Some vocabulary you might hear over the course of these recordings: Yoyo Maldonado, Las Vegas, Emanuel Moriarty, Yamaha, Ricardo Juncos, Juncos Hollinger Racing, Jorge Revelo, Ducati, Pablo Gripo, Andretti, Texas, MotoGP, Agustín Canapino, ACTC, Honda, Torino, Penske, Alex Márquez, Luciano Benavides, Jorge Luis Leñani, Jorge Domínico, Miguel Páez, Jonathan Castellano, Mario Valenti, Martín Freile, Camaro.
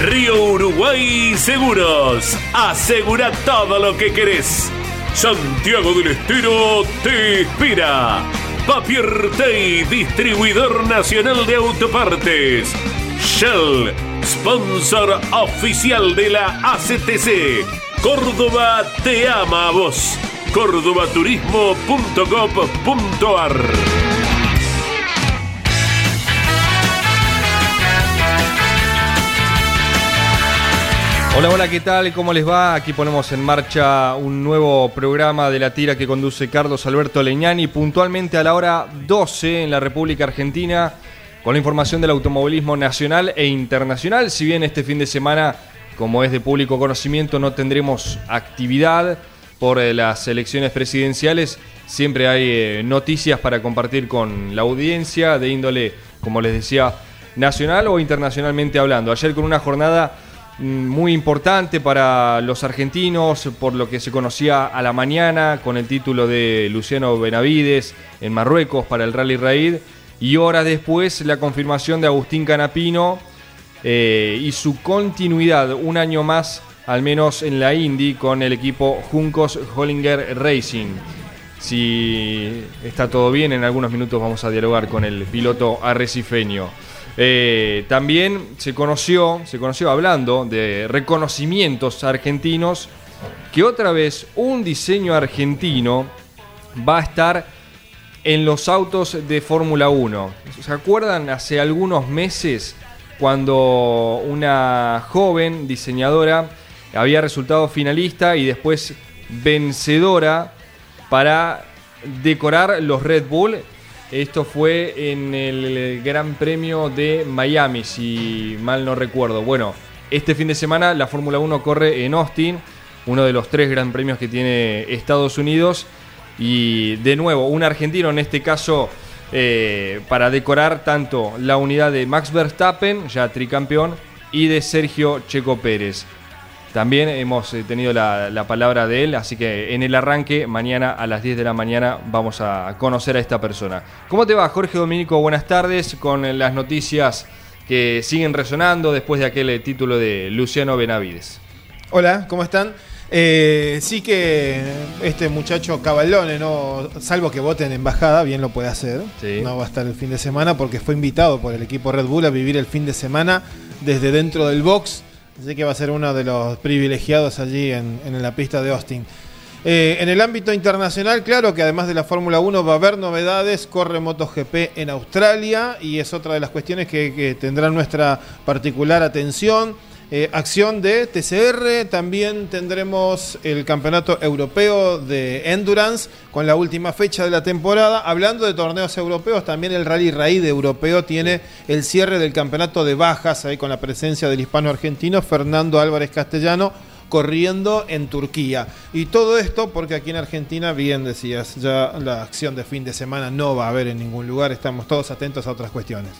Río Uruguay Seguros. Asegura todo lo que querés. Santiago del Estero te espera. Papiertey, distribuidor nacional de autopartes. Shell, sponsor oficial de la ACTC. Córdoba te ama a vos. cordobaturismo.gov.ar. Hola, hola, ¿qué tal? ¿Cómo les va? Aquí ponemos en marcha un nuevo programa de La Tira que conduce Carlos Alberto Leñani, puntualmente a la hora 12 en la República Argentina, con la información del automovilismo nacional e internacional. Si bien este fin de semana, como es de público conocimiento, no tendremos actividad por las elecciones presidenciales, siempre hay noticias para compartir con la audiencia de índole, como les decía, nacional o internacionalmente hablando. Ayer con una jornada muy importante para los argentinos, por lo que se conocía a la mañana con el título de Luciano Benavides en Marruecos para el Rally Raid, y horas después la confirmación de Agustín Canapino y su continuidad un año más, al menos en la Indy, con el equipo Juncos Hollinger Racing. Si está todo bien, en algunos minutos vamos a dialogar con el piloto arrecifeño. También se conoció, hablando de reconocimientos argentinos, que otra vez un diseño argentino va a estar en los autos de Fórmula 1. ¿Se acuerdan hace algunos meses cuando una joven diseñadora había resultado finalista y después vencedora para decorar los Red Bull? Esto fue en el Gran Premio de Miami, si mal no recuerdo. Bueno, este fin de semana la Fórmula 1 corre en Austin, uno de los 3 Gran Premios que tiene Estados Unidos. Y de nuevo, un argentino en este caso para decorar tanto la unidad de Max Verstappen, ya tricampeón, y de Sergio Checo Pérez. También hemos tenido la palabra de él, así que en el arranque, mañana a las 10 de la mañana, vamos a conocer a esta persona. ¿Cómo te va, Jorge Domínico? Buenas tardes, con las noticias que siguen resonando después de aquel título de Luciano Benavides. Hola, ¿cómo están? Sí que este muchacho Cavallone, ¿no? Salvo que voten en embajada, bien lo puede hacer. Sí. No va a estar el fin de semana porque fue invitado por el equipo Red Bull a vivir el fin de semana desde dentro del box. Así que va a ser uno de los privilegiados allí en la pista de Austin. En el ámbito internacional, claro que además de la Fórmula 1 va a haber novedades. Corre MotoGP en Australia y es otra de las cuestiones que tendrán nuestra particular atención. Acción de TCR, también tendremos el Campeonato Europeo de Endurance con la última fecha de la temporada. Hablando de torneos europeos, también el Rally Raid europeo tiene el cierre del Campeonato de Bajas, ahí con la presencia del hispano argentino Fernando Álvarez Castellano corriendo en Turquía. Y todo esto porque aquí en Argentina, bien decías, ya la acción de fin de semana no va a haber en ningún lugar, estamos todos atentos a otras cuestiones.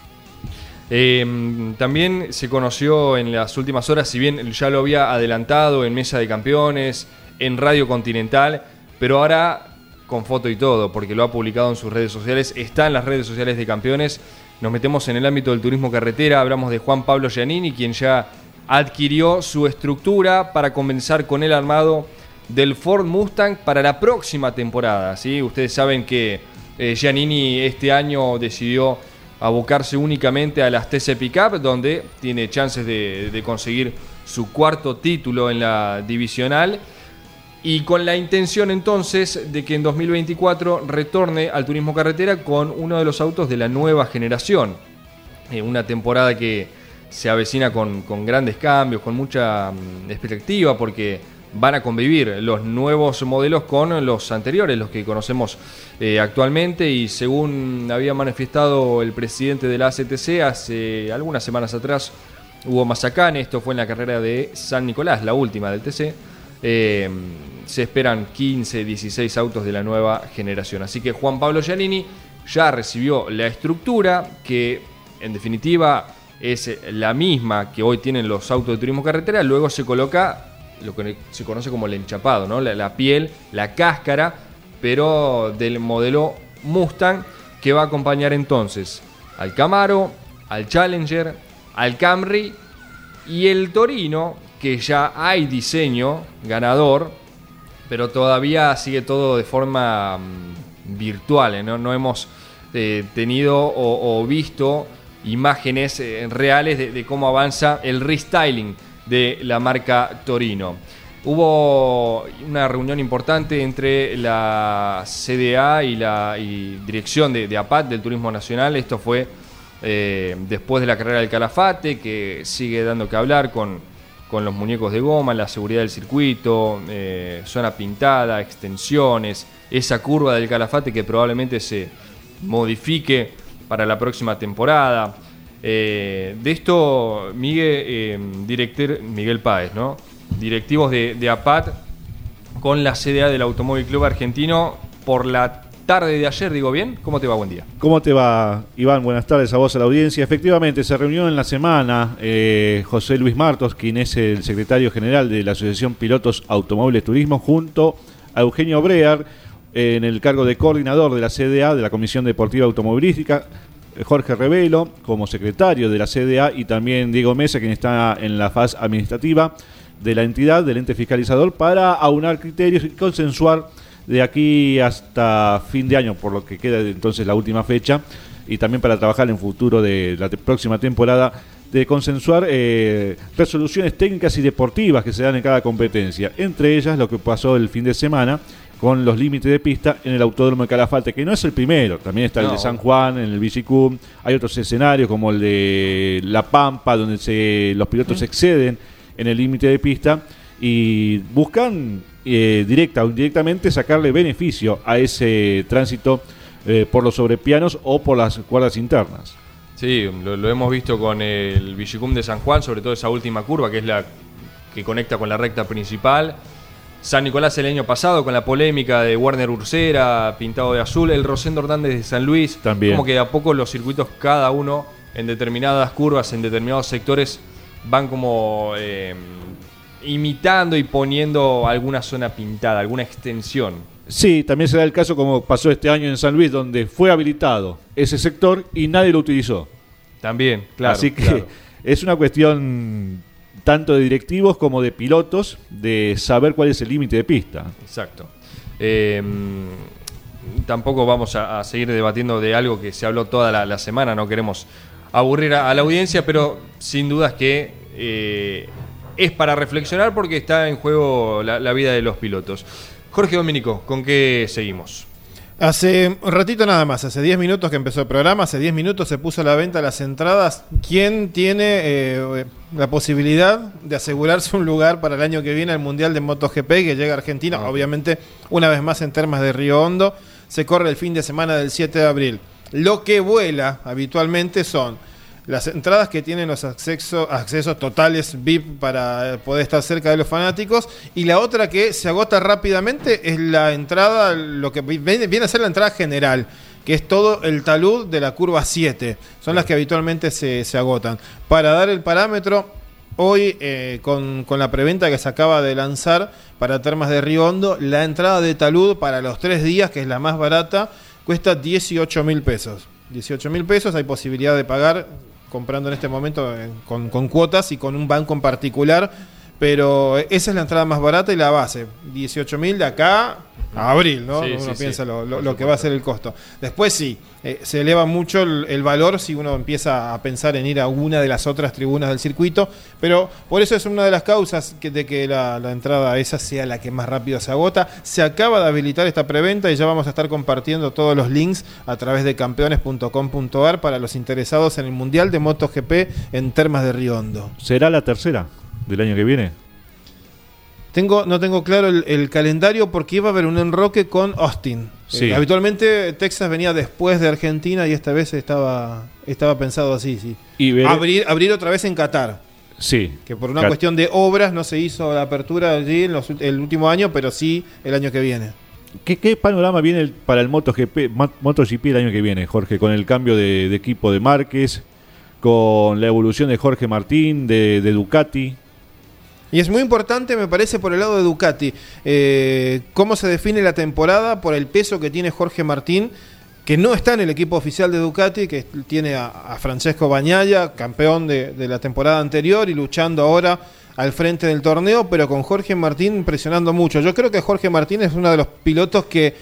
También se conoció en las últimas horas, si bien ya lo había adelantado en Mesa de Campeones, en Radio Continental, pero ahora con foto y todo, porque lo ha publicado en sus redes sociales, está en las redes sociales de Campeones. Nos metemos en el ámbito del turismo carretera, hablamos de Juan Pablo Giannini, quien ya adquirió su estructura para comenzar con el armado del Ford Mustang para la próxima temporada, ¿sí? Ustedes saben que Giannini este año decidió abocarse únicamente a las TC Pickup, donde tiene chances de conseguir su cuarto título en la divisional, y con la intención entonces de que en 2024 retorne al turismo carretera con uno de los autos de la nueva generación. Una temporada que se avecina con grandes cambios, con mucha expectativa, porque van a convivir los nuevos modelos con los anteriores, los que conocemos actualmente, y según había manifestado el presidente de la ACTC hace algunas semanas atrás, hubo Mazacán, esto fue en la carrera de San Nicolás, la última del TC. Se esperan 15, 16 autos de la nueva generación. Así que Juan Pablo Giannini ya recibió la estructura, que en definitiva es la misma que hoy tienen los autos de turismo carretera. Luego se coloca lo que se conoce como el enchapado, ¿no? La piel, la cáscara, pero del modelo Mustang, que va a acompañar entonces al Camaro, al Challenger, al Camry y el Torino, que ya hay diseño ganador, pero todavía sigue todo de forma virtual, ¿no? No hemos tenido o visto imágenes reales de cómo avanza el restyling de la marca Torino. Hubo una reunión importante entre la CDA y la dirección de APAT, del Turismo Nacional. Esto fue después de la carrera del Calafate, que sigue dando que hablar con los muñecos de goma, la seguridad del circuito, zona pintada, extensiones, esa curva del Calafate que probablemente se modifique para la próxima temporada. De esto, Miguel, Miguel Páez, ¿no? Directivos de APAT con la CDA del Automóvil Club Argentino por la tarde de ayer, digo bien. ¿Cómo te va? Buen día. ¿Cómo te va, Iván? Buenas tardes a vos, a la audiencia. Efectivamente, se reunió en la semana José Luis Martos, quien es el secretario general de la Asociación Pilotos Automóviles Turismo, junto a Eugenio Brear, en el cargo de coordinador de la CDA, de la Comisión Deportiva Automovilística, Jorge Revelo como secretario de la CDA, y también Diego Mesa, quien está en la faz administrativa de la entidad, del ente fiscalizador, para aunar criterios y consensuar de aquí hasta fin de año, por lo que queda entonces la última fecha, y también para trabajar en futuro de la próxima temporada, de consensuar resoluciones técnicas y deportivas que se dan en cada competencia, entre ellas lo que pasó el fin de semana con los límites de pista en el Autódromo de Calafate, que no es el primero, también está el de San Juan, en el Villicum, hay otros escenarios como el de La Pampa, donde los pilotos exceden en el límite de pista y buscan directa o indirectamente sacarle beneficio a ese tránsito por los sobrepianos o por las cuerdas internas. Sí, lo hemos visto con el Villicum de San Juan, sobre todo esa última curva que es la que conecta con la recta principal. San Nicolás el año pasado con la polémica de Werner Ursera pintado de azul, el Rosendo Hernández de San Luis, también. Como que de a poco los circuitos, cada uno en determinadas curvas, en determinados sectores, van como imitando y poniendo alguna zona pintada, alguna extensión. Sí, también se da el caso como pasó este año en San Luis, donde fue habilitado ese sector y nadie lo utilizó. También, claro. Así que claro, es una cuestión tanto de directivos como de pilotos, de saber cuál es el límite de pista. Exacto. Tampoco vamos a seguir debatiendo de algo que se habló toda la semana, no queremos aburrir a la audiencia, pero sin dudas que es para reflexionar, porque está en juego la vida de los pilotos. Jorge Domínico, ¿con qué seguimos? Hace un ratito nada más, hace 10 minutos que empezó el programa, hace 10 minutos se puso a la venta las entradas. ¿Quién tiene la posibilidad de asegurarse un lugar para el año que viene al Mundial de MotoGP que llega a Argentina? Obviamente, una vez más en Termas de Río Hondo, se corre el fin de semana del 7 de abril. Lo que vuela habitualmente son las entradas que tienen los accesos totales VIP para poder estar cerca de los fanáticos, y la otra que se agota rápidamente es la entrada, lo que viene a ser la entrada general, que es todo el talud de la curva 7, son las que habitualmente se agotan. Para dar el parámetro, hoy con la preventa que se acaba de lanzar para Termas de Río Hondo, la entrada de talud para los 3 días, que es la más barata, cuesta 18.000 pesos. 18.000 pesos, hay posibilidad de pagar comprando en este momento con cuotas y con un banco en particular, pero esa es la entrada más barata y la base, 18.000 de acá a abril, ¿no? Sí, uno piensa lo que va a ser el costo. Después sí, se eleva mucho el valor si uno empieza a pensar en ir a una de las otras tribunas del circuito, pero por eso es una de las causas de que la entrada esa sea la que más rápido se agota. Se acaba de habilitar esta preventa y ya vamos a estar compartiendo todos los links a través de campeones.com.ar para los interesados en el Mundial de MotoGP en Termas de Río Hondo. ¿Será la tercera del año que viene? No tengo claro el calendario, porque iba a haber un enroque con Austin. Sí. Habitualmente Texas venía después de Argentina y esta vez estaba pensado así. Sí. Y abrir otra vez en Qatar. Sí. Que por una cuestión de obras no se hizo la apertura allí en el último año, pero sí el año que viene. ¿Qué panorama viene para el MotoGP el año que viene, Jorge? Con el cambio de equipo de Márquez, con la evolución de Jorge Martín, de Ducati. Y es muy importante, me parece, por el lado de Ducati, cómo se define la temporada por el peso que tiene Jorge Martín, que no está en el equipo oficial de Ducati, que tiene a Francesco Bagnaia, campeón de la temporada anterior y luchando ahora al frente del torneo, pero con Jorge Martín presionando mucho. Yo creo que Jorge Martín es uno de los pilotos que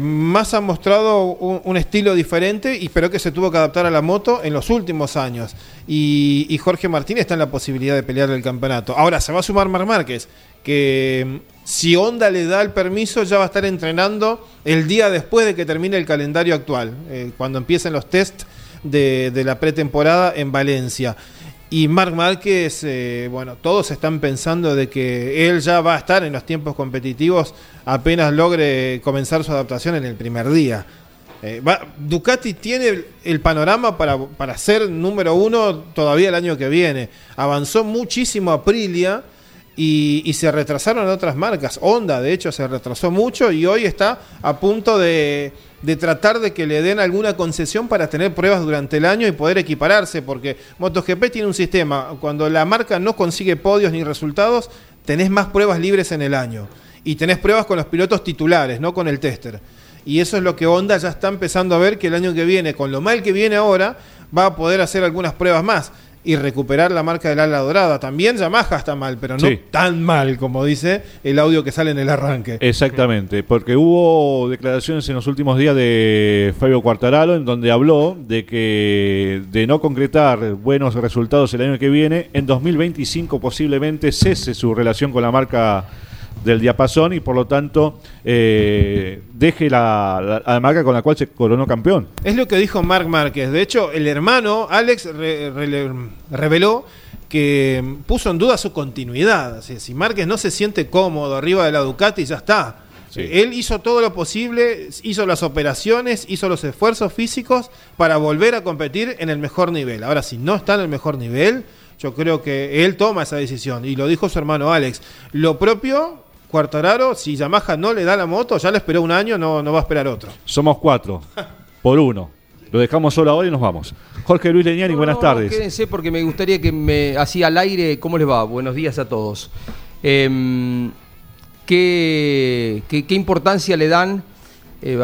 más ha mostrado un estilo diferente, y pero que se tuvo que adaptar a la moto en los últimos años, y Jorge Martín está en la posibilidad de pelear el campeonato. Ahora se va a sumar Marc Márquez, que si Honda le da el permiso ya va a estar entrenando el día después de que termine el calendario actual, cuando empiecen los test de la pretemporada en Valencia. Y Marc Márquez, bueno, todos están pensando de que él ya va a estar en los tiempos competitivos apenas logre comenzar su adaptación en el primer día. Ducati tiene el panorama para ser número uno todavía el año que viene. Avanzó muchísimo Aprilia y se retrasaron otras marcas. Honda, de hecho, se retrasó mucho y hoy está a punto de tratar de que le den alguna concesión para tener pruebas durante el año y poder equipararse, porque MotoGP tiene un sistema: cuando la marca no consigue podios ni resultados, tenés más pruebas libres en el año, y tenés pruebas con los pilotos titulares, no con el tester. Y eso es lo que Honda ya está empezando a ver, que el año que viene, con lo mal que viene ahora, va a poder hacer algunas pruebas más y recuperar la marca del ala dorada. También Yamaha está mal, pero no tan mal como dice el audio que sale en el arranque. Exactamente, porque hubo declaraciones en los últimos días de Fabio Quartararo, en donde habló de que de no concretar buenos resultados el año que viene, en 2025 posiblemente cese su relación con la marca del diapasón, y por lo tanto deje la marca con la cual se coronó campeón. Es lo que dijo Marc Márquez. De hecho, el hermano Alex reveló que puso en duda su continuidad. O sea, si Márquez no se siente cómodo arriba de la Ducati, ya está. Sí. Él hizo todo lo posible, hizo las operaciones, hizo los esfuerzos físicos para volver a competir en el mejor nivel. Ahora, si no está en el mejor nivel, yo creo que él toma esa decisión, y lo dijo su hermano Alex. Lo propio Quartararo, si Yamaha no le da la moto, ya le esperó un año, no va a esperar otro. Somos 4 por 1. Lo dejamos solo ahora y nos vamos. Jorge Luis Leñani, buenas tardes. Quédense, porque me gustaría que me, así al aire, ¿cómo les va? Buenos días a todos. ¿Qué importancia le dan,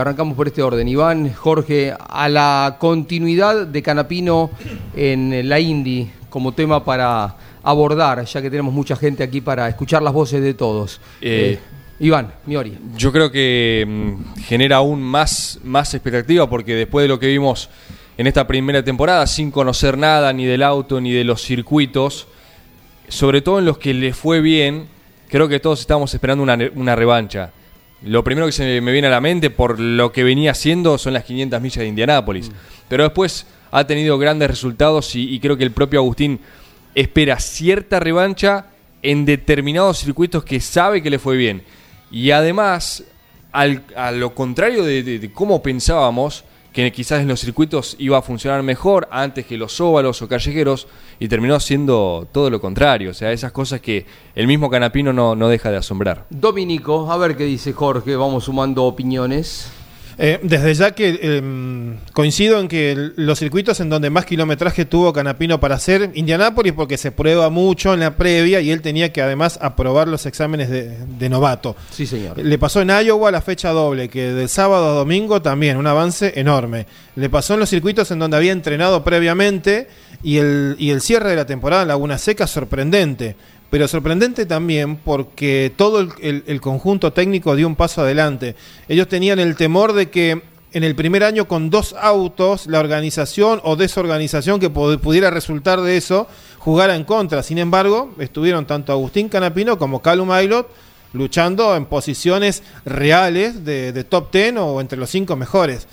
arrancamos por este orden, Iván, Jorge, a la continuidad de Canapino en la Indy como tema para abordar, ya que tenemos mucha gente aquí para escuchar las voces de todos? Iván Miori. Yo creo que genera aún más expectativa, porque después de lo que vimos en esta primera temporada, sin conocer nada ni del auto ni de los circuitos, sobre todo en los que le fue bien, creo que todos estábamos esperando una revancha. Lo primero que se me viene a la mente por lo que venía haciendo son las 500 millas de Indianápolis. Pero después ha tenido grandes resultados y creo que el propio Agustín espera cierta revancha en determinados circuitos que sabe que le fue bien. Y además, a lo contrario de cómo pensábamos, que quizás en los circuitos iba a funcionar mejor antes que los óvalos o callejeros, y terminó siendo todo lo contrario. O sea, esas cosas que el mismo Canapino no deja de asombrar. Domínico, a ver qué dice Jorge, vamos sumando opiniones. Desde ya que coincido en que los circuitos en donde más kilometraje tuvo Canapino para hacer, Indianápolis, porque se prueba mucho en la previa y él tenía que además aprobar los exámenes de novato. Sí, señor. Le pasó en Iowa la fecha doble, que del sábado a domingo también, un avance enorme. Le pasó en los circuitos en donde había entrenado previamente, y el cierre de la temporada en Laguna Seca, sorprendente. Pero sorprendente también porque todo el conjunto técnico dio un paso adelante. Ellos tenían el temor de que en el primer año con 2 autos, la organización o desorganización que pudiera resultar de eso jugara en contra. Sin embargo, estuvieron tanto Agustín Canapino como Callum Ilott luchando en posiciones reales de top 10 o entre los 5 mejores.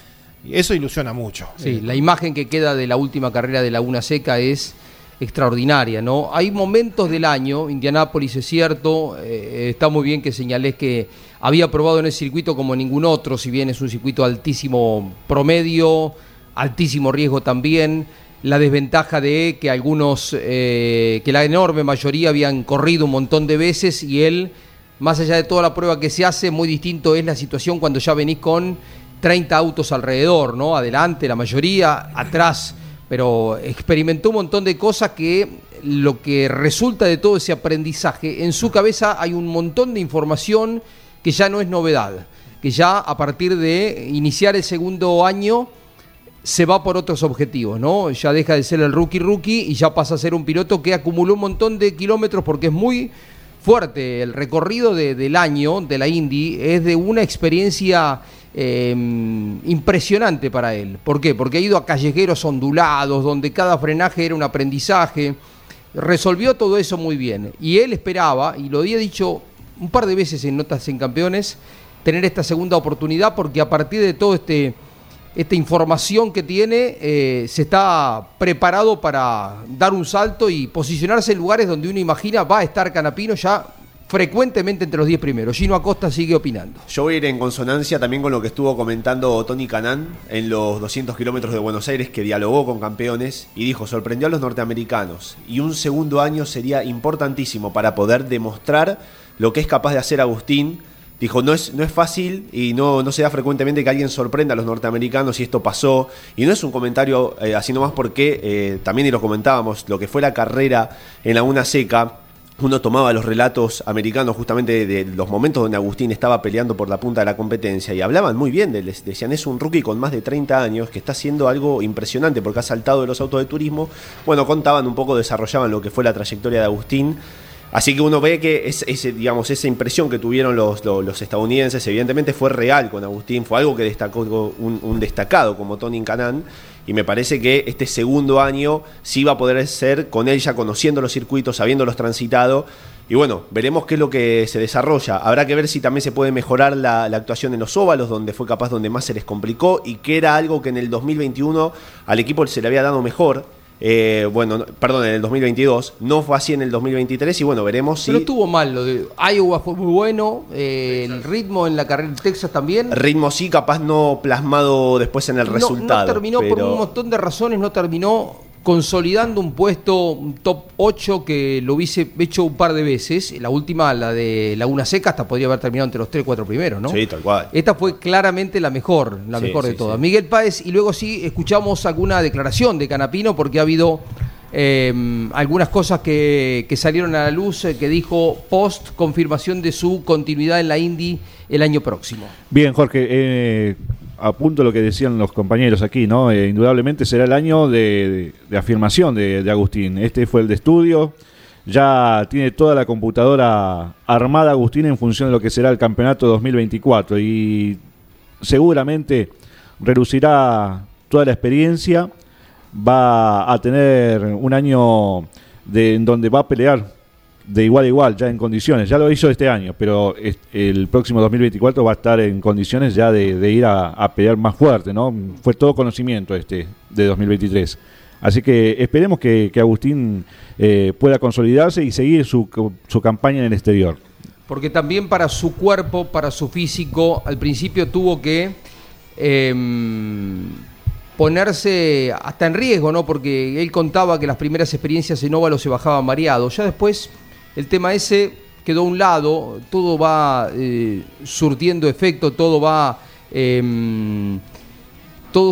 Y eso ilusiona mucho. Sí, la imagen que queda de la última carrera de Laguna Seca es extraordinaria, ¿no? Hay momentos del año, Indianápolis es cierto, está muy bien que señalés que había probado en el circuito como ningún otro, si bien es un circuito altísimo promedio, altísimo riesgo también, la desventaja de que algunos, que la enorme mayoría habían corrido un montón de veces, y él, más allá de toda la prueba que se hace, muy distinto es la situación cuando ya venís con 30 autos alrededor, ¿no? Adelante la mayoría, atrás, pero experimentó un montón de cosas que lo que resulta de todo ese aprendizaje, en su cabeza hay un montón de información que ya no es novedad, que ya a partir de iniciar el segundo año se va por otros objetivos, ¿no? Ya deja de ser el rookie y ya pasa a ser un piloto que acumuló un montón de kilómetros, porque es muy fuerte el recorrido del año de la Indy, es de una experiencia impresionante para él. ¿Por qué? Porque ha ido a callejeros ondulados donde cada frenaje era un aprendizaje, resolvió todo eso muy bien, y él esperaba, y lo había dicho un par de veces en Notas en Campeones, tener esta segunda oportunidad, porque a partir de todo esta información que tiene, se está preparado para dar un salto y posicionarse en lugares donde uno imagina va a estar Canapino ya frecuentemente entre los 10 primeros. Gino Acosta sigue opinando. Yo voy a ir en consonancia también con lo que estuvo comentando Tony Kanaan en los 200 kilómetros de Buenos Aires, que dialogó con campeones y dijo, sorprendió a los norteamericanos, y un segundo año sería importantísimo para poder demostrar lo que es capaz de hacer Agustín. Dijo, no es fácil y no se da frecuentemente que alguien sorprenda a los norteamericanos, y esto pasó. Y no es un comentario así nomás, porque también, y lo comentábamos, lo que fue la carrera en Laguna Seca, uno tomaba los relatos americanos justamente de los momentos donde Agustín estaba peleando por la punta de la competencia, y hablaban muy bien de él, decían, es un rookie con más de 30 años que está haciendo algo impresionante porque ha saltado de los autos de turismo. Bueno, contaban un poco, desarrollaban lo que fue la trayectoria de Agustín. Así que uno ve que esa impresión que tuvieron los estadounidenses, evidentemente fue real con Agustín, fue algo que destacó un destacado como Tony Kanaan, y me parece que este segundo año sí va a poder ser con él ya conociendo los circuitos, habiéndolos transitado, y bueno, veremos qué es lo que se desarrolla. Habrá que ver si también se puede mejorar la actuación en los óvalos, donde fue capaz, donde más se les complicó, y que era algo que en el 2021 al equipo se le había dado mejor. En el 2022, no fue así en el 2023, y bueno, veremos si... Pero estuvo mal, lo de Iowa fue muy bueno, el ritmo en la carrera de Texas también. Ritmo sí, capaz no plasmado después en el resultado. No terminó, pero... por un montón de razones, no terminó consolidando un puesto, un top 8 que lo hubiese hecho un par de veces. La última, la de Laguna Seca, hasta podría haber terminado entre los 3 o 4 primeros, ¿no? Sí, tal cual. Esta fue claramente la mejor de todas. Sí. Miguel Páez, y luego sí escuchamos alguna declaración de Canapino, porque ha habido algunas cosas que salieron a la luz, que dijo post confirmación de su continuidad en la Indy el año próximo. Bien, Jorge, apunto lo que decían los compañeros aquí, ¿no? Indudablemente será el año de afirmación de Agustín. Este fue el de estudio. Ya tiene toda la computadora armada Agustín en función de lo que será el campeonato 2024. Y seguramente relucirá toda la experiencia. Va a tener un año en donde va a pelear de igual a igual, ya en condiciones. Ya lo hizo este año, pero el próximo 2024 va a estar en condiciones ya de ir a pelear más fuerte, ¿no? Fue todo conocimiento de 2023. Así que esperemos que Agustín pueda consolidarse y seguir su campaña en el exterior. Porque también para su cuerpo, para su físico, al principio tuvo que ponerse hasta en riesgo, ¿no? Porque él contaba que las primeras experiencias en óvalo se bajaban mareado. Ya después... el tema ese quedó a un lado, todo va surtiendo efecto, todo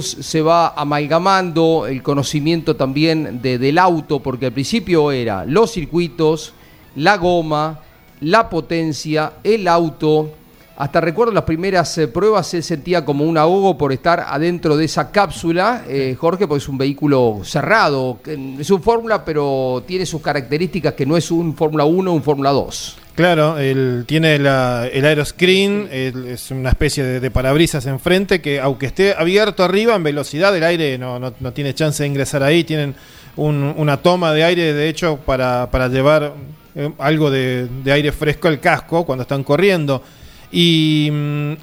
se va amalgamando, el conocimiento también del auto, porque al principio era los circuitos, la goma, la potencia, el auto. Hasta recuerdo las primeras pruebas, él sentía como un ahogo por estar adentro de esa cápsula, Jorge, porque es un vehículo cerrado, es un Fórmula, pero tiene sus características, que no es un Fórmula 1 o un Fórmula 2. Claro, él tiene el aeroscreen, es una especie de parabrisas enfrente, que aunque esté abierto arriba, en velocidad el aire no tiene chance de ingresar ahí, tienen una toma de aire, de hecho, para llevar algo de aire fresco al casco cuando están corriendo. Y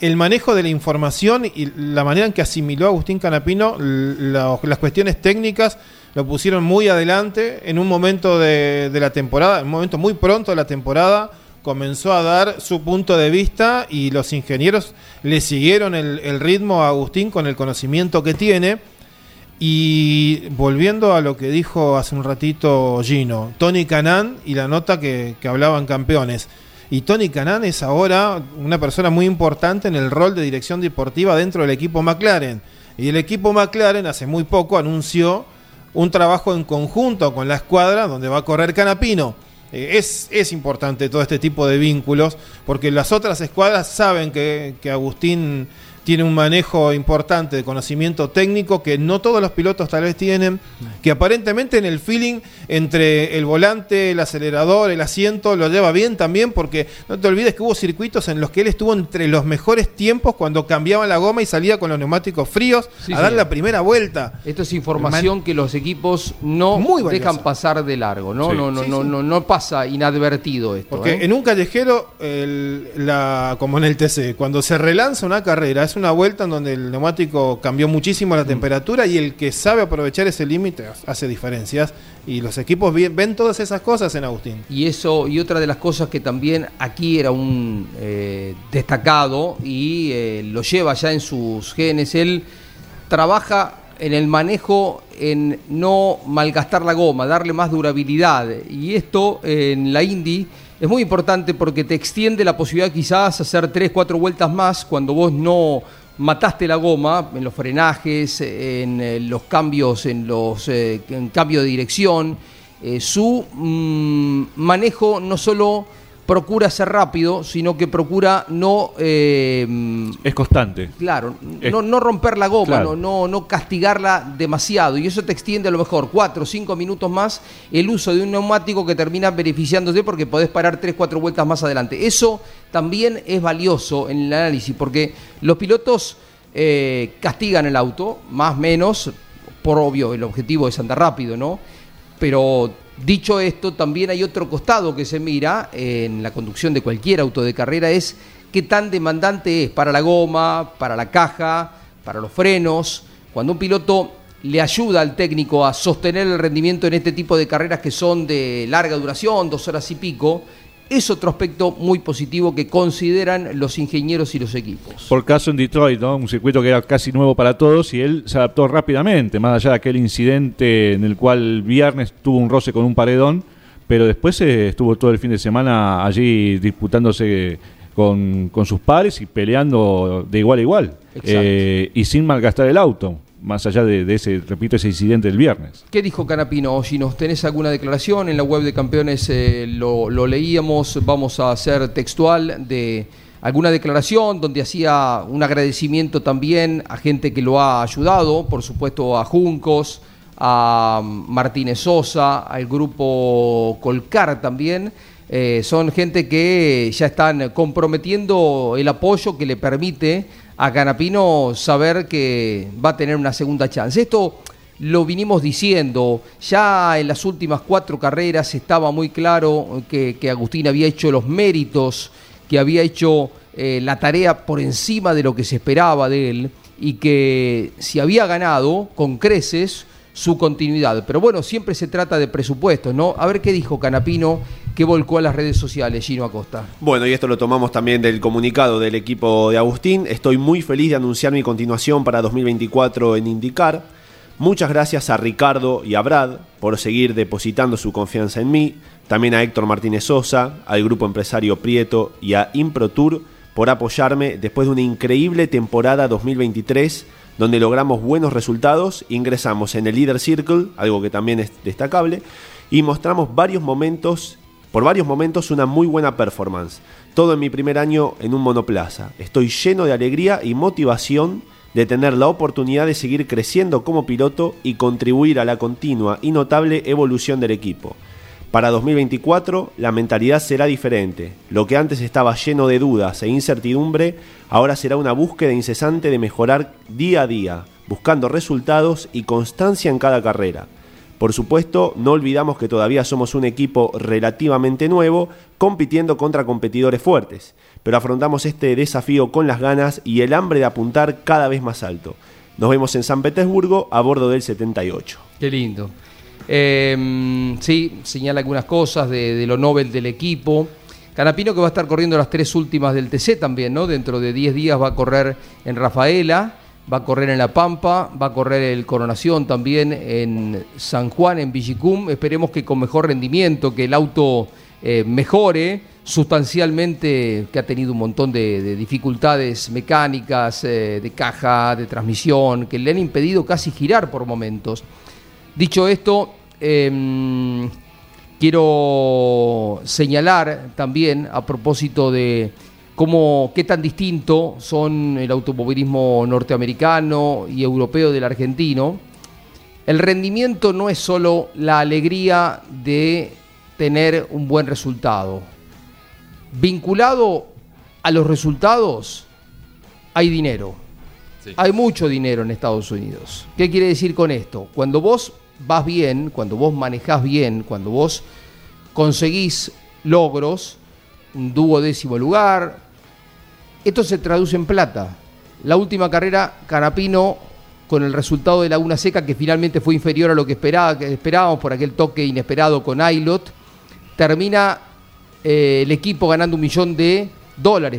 el manejo de la información y la manera en que asimiló Agustín Canapino las cuestiones técnicas, lo pusieron muy adelante en un momento de la temporada, en un momento muy pronto de la temporada, comenzó a dar su punto de vista, y los ingenieros le siguieron el ritmo a Agustín con el conocimiento que tiene. Y volviendo a lo que dijo hace un ratito Gino, Tony Kanaan y la nota que hablaban campeones. Y Tony Kanaan es ahora una persona muy importante en el rol de dirección deportiva dentro del equipo McLaren. Y el equipo McLaren hace muy poco anunció un trabajo en conjunto con la escuadra donde va a correr Canapino. Es importante todo este tipo de vínculos porque las otras escuadras saben que Agustín tiene un manejo importante de conocimiento técnico que no todos los pilotos tal vez tienen, que aparentemente en el feeling entre el volante, el acelerador, el asiento, lo lleva bien también, porque no te olvides que hubo circuitos en los que él estuvo entre los mejores tiempos cuando cambiaba la goma y salía con los neumáticos fríos dar la primera vuelta. Esto es información que los equipos no dejan pasar de largo, ¿no? No pasa inadvertido esto. Porque en un callejero, como en el TC, cuando se relanza una carrera, es una vuelta en donde el neumático cambió muchísimo la temperatura y el que sabe aprovechar ese límite hace diferencias, y los equipos ven todas esas cosas en Agustín. Y eso, y otra de las cosas que también aquí era un destacado y lo lleva ya en sus genes, él trabaja en el manejo, en no malgastar la goma, darle más durabilidad, y esto en la Indy es muy importante porque te extiende la posibilidad quizás hacer 3-4 vueltas más cuando vos no mataste la goma en los frenajes, en los cambios, en cambio de dirección. Su manejo no solo procura ser rápido, sino que procura no... es constante. Claro, no romper la goma, claro. No castigarla demasiado. Y eso te extiende a lo mejor 4 o 5 minutos más el uso de un neumático que termina beneficiándose porque podés parar 3-4 vueltas más adelante. Eso también es valioso en el análisis porque los pilotos castigan el auto, más o menos, por obvio, el objetivo es andar rápido, ¿no? Pero... dicho esto, también hay otro costado que se mira en la conducción de cualquier auto de carrera, es qué tan demandante es para la goma, para la caja, para los frenos. Cuando un piloto le ayuda al técnico a sostener el rendimiento en este tipo de carreras que son de larga duración, 2 horas y pico, es otro aspecto muy positivo que consideran los ingenieros y los equipos. Por caso en Detroit, ¿no? Un circuito que era casi nuevo para todos y él se adaptó rápidamente, más allá de aquel incidente en el cual el viernes tuvo un roce con un paredón, pero después estuvo todo el fin de semana allí disputándose con sus pares y peleando de igual a igual, y sin malgastar el auto. Más allá de ese, repito, ese incidente del viernes. ¿Qué dijo Canapino? Si nos tenés alguna declaración en la web de Campeones, lo leíamos, vamos a hacer textual de alguna declaración donde hacía un agradecimiento también a gente que lo ha ayudado, por supuesto a Juncos, a Martínez Sosa, al grupo Colcar también. Son gente que ya están comprometiendo el apoyo que le permite a Canapino saber que va a tener una segunda chance. Esto lo vinimos diciendo, ya en las últimas 4 carreras estaba muy claro que Agustín había hecho los méritos, que había hecho la tarea por encima de lo que se esperaba de él y que si había ganado con creces su continuidad. Pero bueno, siempre se trata de presupuestos, ¿no? A ver qué dijo Canapino, que volcó a las redes sociales, Gino Acosta. Bueno, y esto lo tomamos también del comunicado del equipo de Agustín. Estoy muy feliz de anunciar mi continuación para 2024 en IndyCar. Muchas gracias a Ricardo y a Brad por seguir depositando su confianza en mí. También a Héctor Martínez Sosa, al grupo empresario Prieto y a ImproTour por apoyarme después de una increíble temporada 2023 donde logramos buenos resultados, ingresamos en el Leader Circle, algo que también es destacable, y mostramos por varios momentos una muy buena performance. Todo en mi primer año en un monoplaza. Estoy lleno de alegría y motivación de tener la oportunidad de seguir creciendo como piloto y contribuir a la continua y notable evolución del equipo. Para 2024 la mentalidad será diferente. Lo que antes estaba lleno de dudas e incertidumbre, ahora será una búsqueda incesante de mejorar día a día, buscando resultados y constancia en cada carrera. Por supuesto, no olvidamos que todavía somos un equipo relativamente nuevo, compitiendo contra competidores fuertes, pero afrontamos este desafío con las ganas y el hambre de apuntar cada vez más alto. Nos vemos en San Petersburgo a bordo del 78. Qué lindo. Sí, señala algunas cosas de lo Nobel del equipo. Canapino, que va a estar corriendo las 3 últimas del TC también, ¿no? Dentro de 10 días va a correr en Rafaela. va a correr en La Pampa, va a correr el Coronación también en San Juan, en Villicum. Esperemos que con mejor rendimiento, que el auto mejore sustancialmente, que ha tenido un montón de dificultades mecánicas, de caja, de transmisión, que le han impedido casi girar por momentos. Dicho esto, quiero señalar también a propósito de qué tan distinto son el automovilismo norteamericano y europeo del argentino. El rendimiento no es solo la alegría de tener un buen resultado. Vinculado a los resultados, hay dinero. Sí. Hay mucho dinero en Estados Unidos. ¿Qué quiere decir con esto? Cuando vos vas bien, cuando vos manejás bien, cuando vos conseguís logros, un duodécimo lugar, esto se traduce en plata. La última carrera, Canapino, con el resultado de Laguna Seca, que finalmente fue inferior a lo que esperábamos por aquel toque inesperado con Aylot, termina el equipo ganando $1 millón.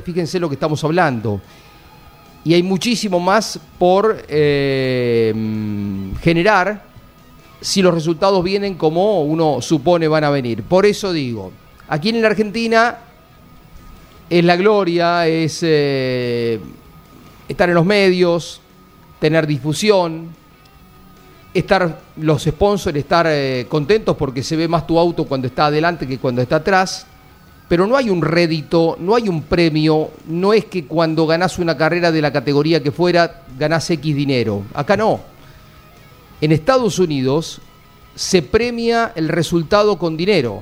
Fíjense lo que estamos hablando. Y hay muchísimo más por generar si los resultados vienen como uno supone van a venir. Por eso digo, aquí en la Argentina es la gloria, es estar en los medios, tener difusión, estar los sponsors, estar contentos porque se ve más tu auto cuando está adelante que cuando está atrás, pero no hay un rédito, no hay un premio, no es que cuando ganás una carrera de la categoría que fuera ganás X dinero, acá no. En Estados Unidos se premia el resultado con dinero.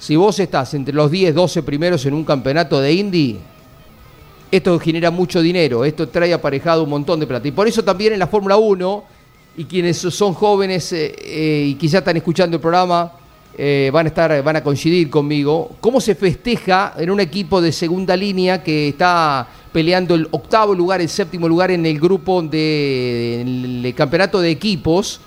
Si vos estás entre los 10, 12 primeros en un campeonato de Indy, esto genera mucho dinero, esto trae aparejado un montón de plata. Y por eso también en la Fórmula 1, y quienes son jóvenes y quizá están escuchando el programa, van a coincidir conmigo, cómo se festeja en un equipo de segunda línea que está peleando el octavo lugar, el séptimo lugar en el grupo del campeonato de equipos,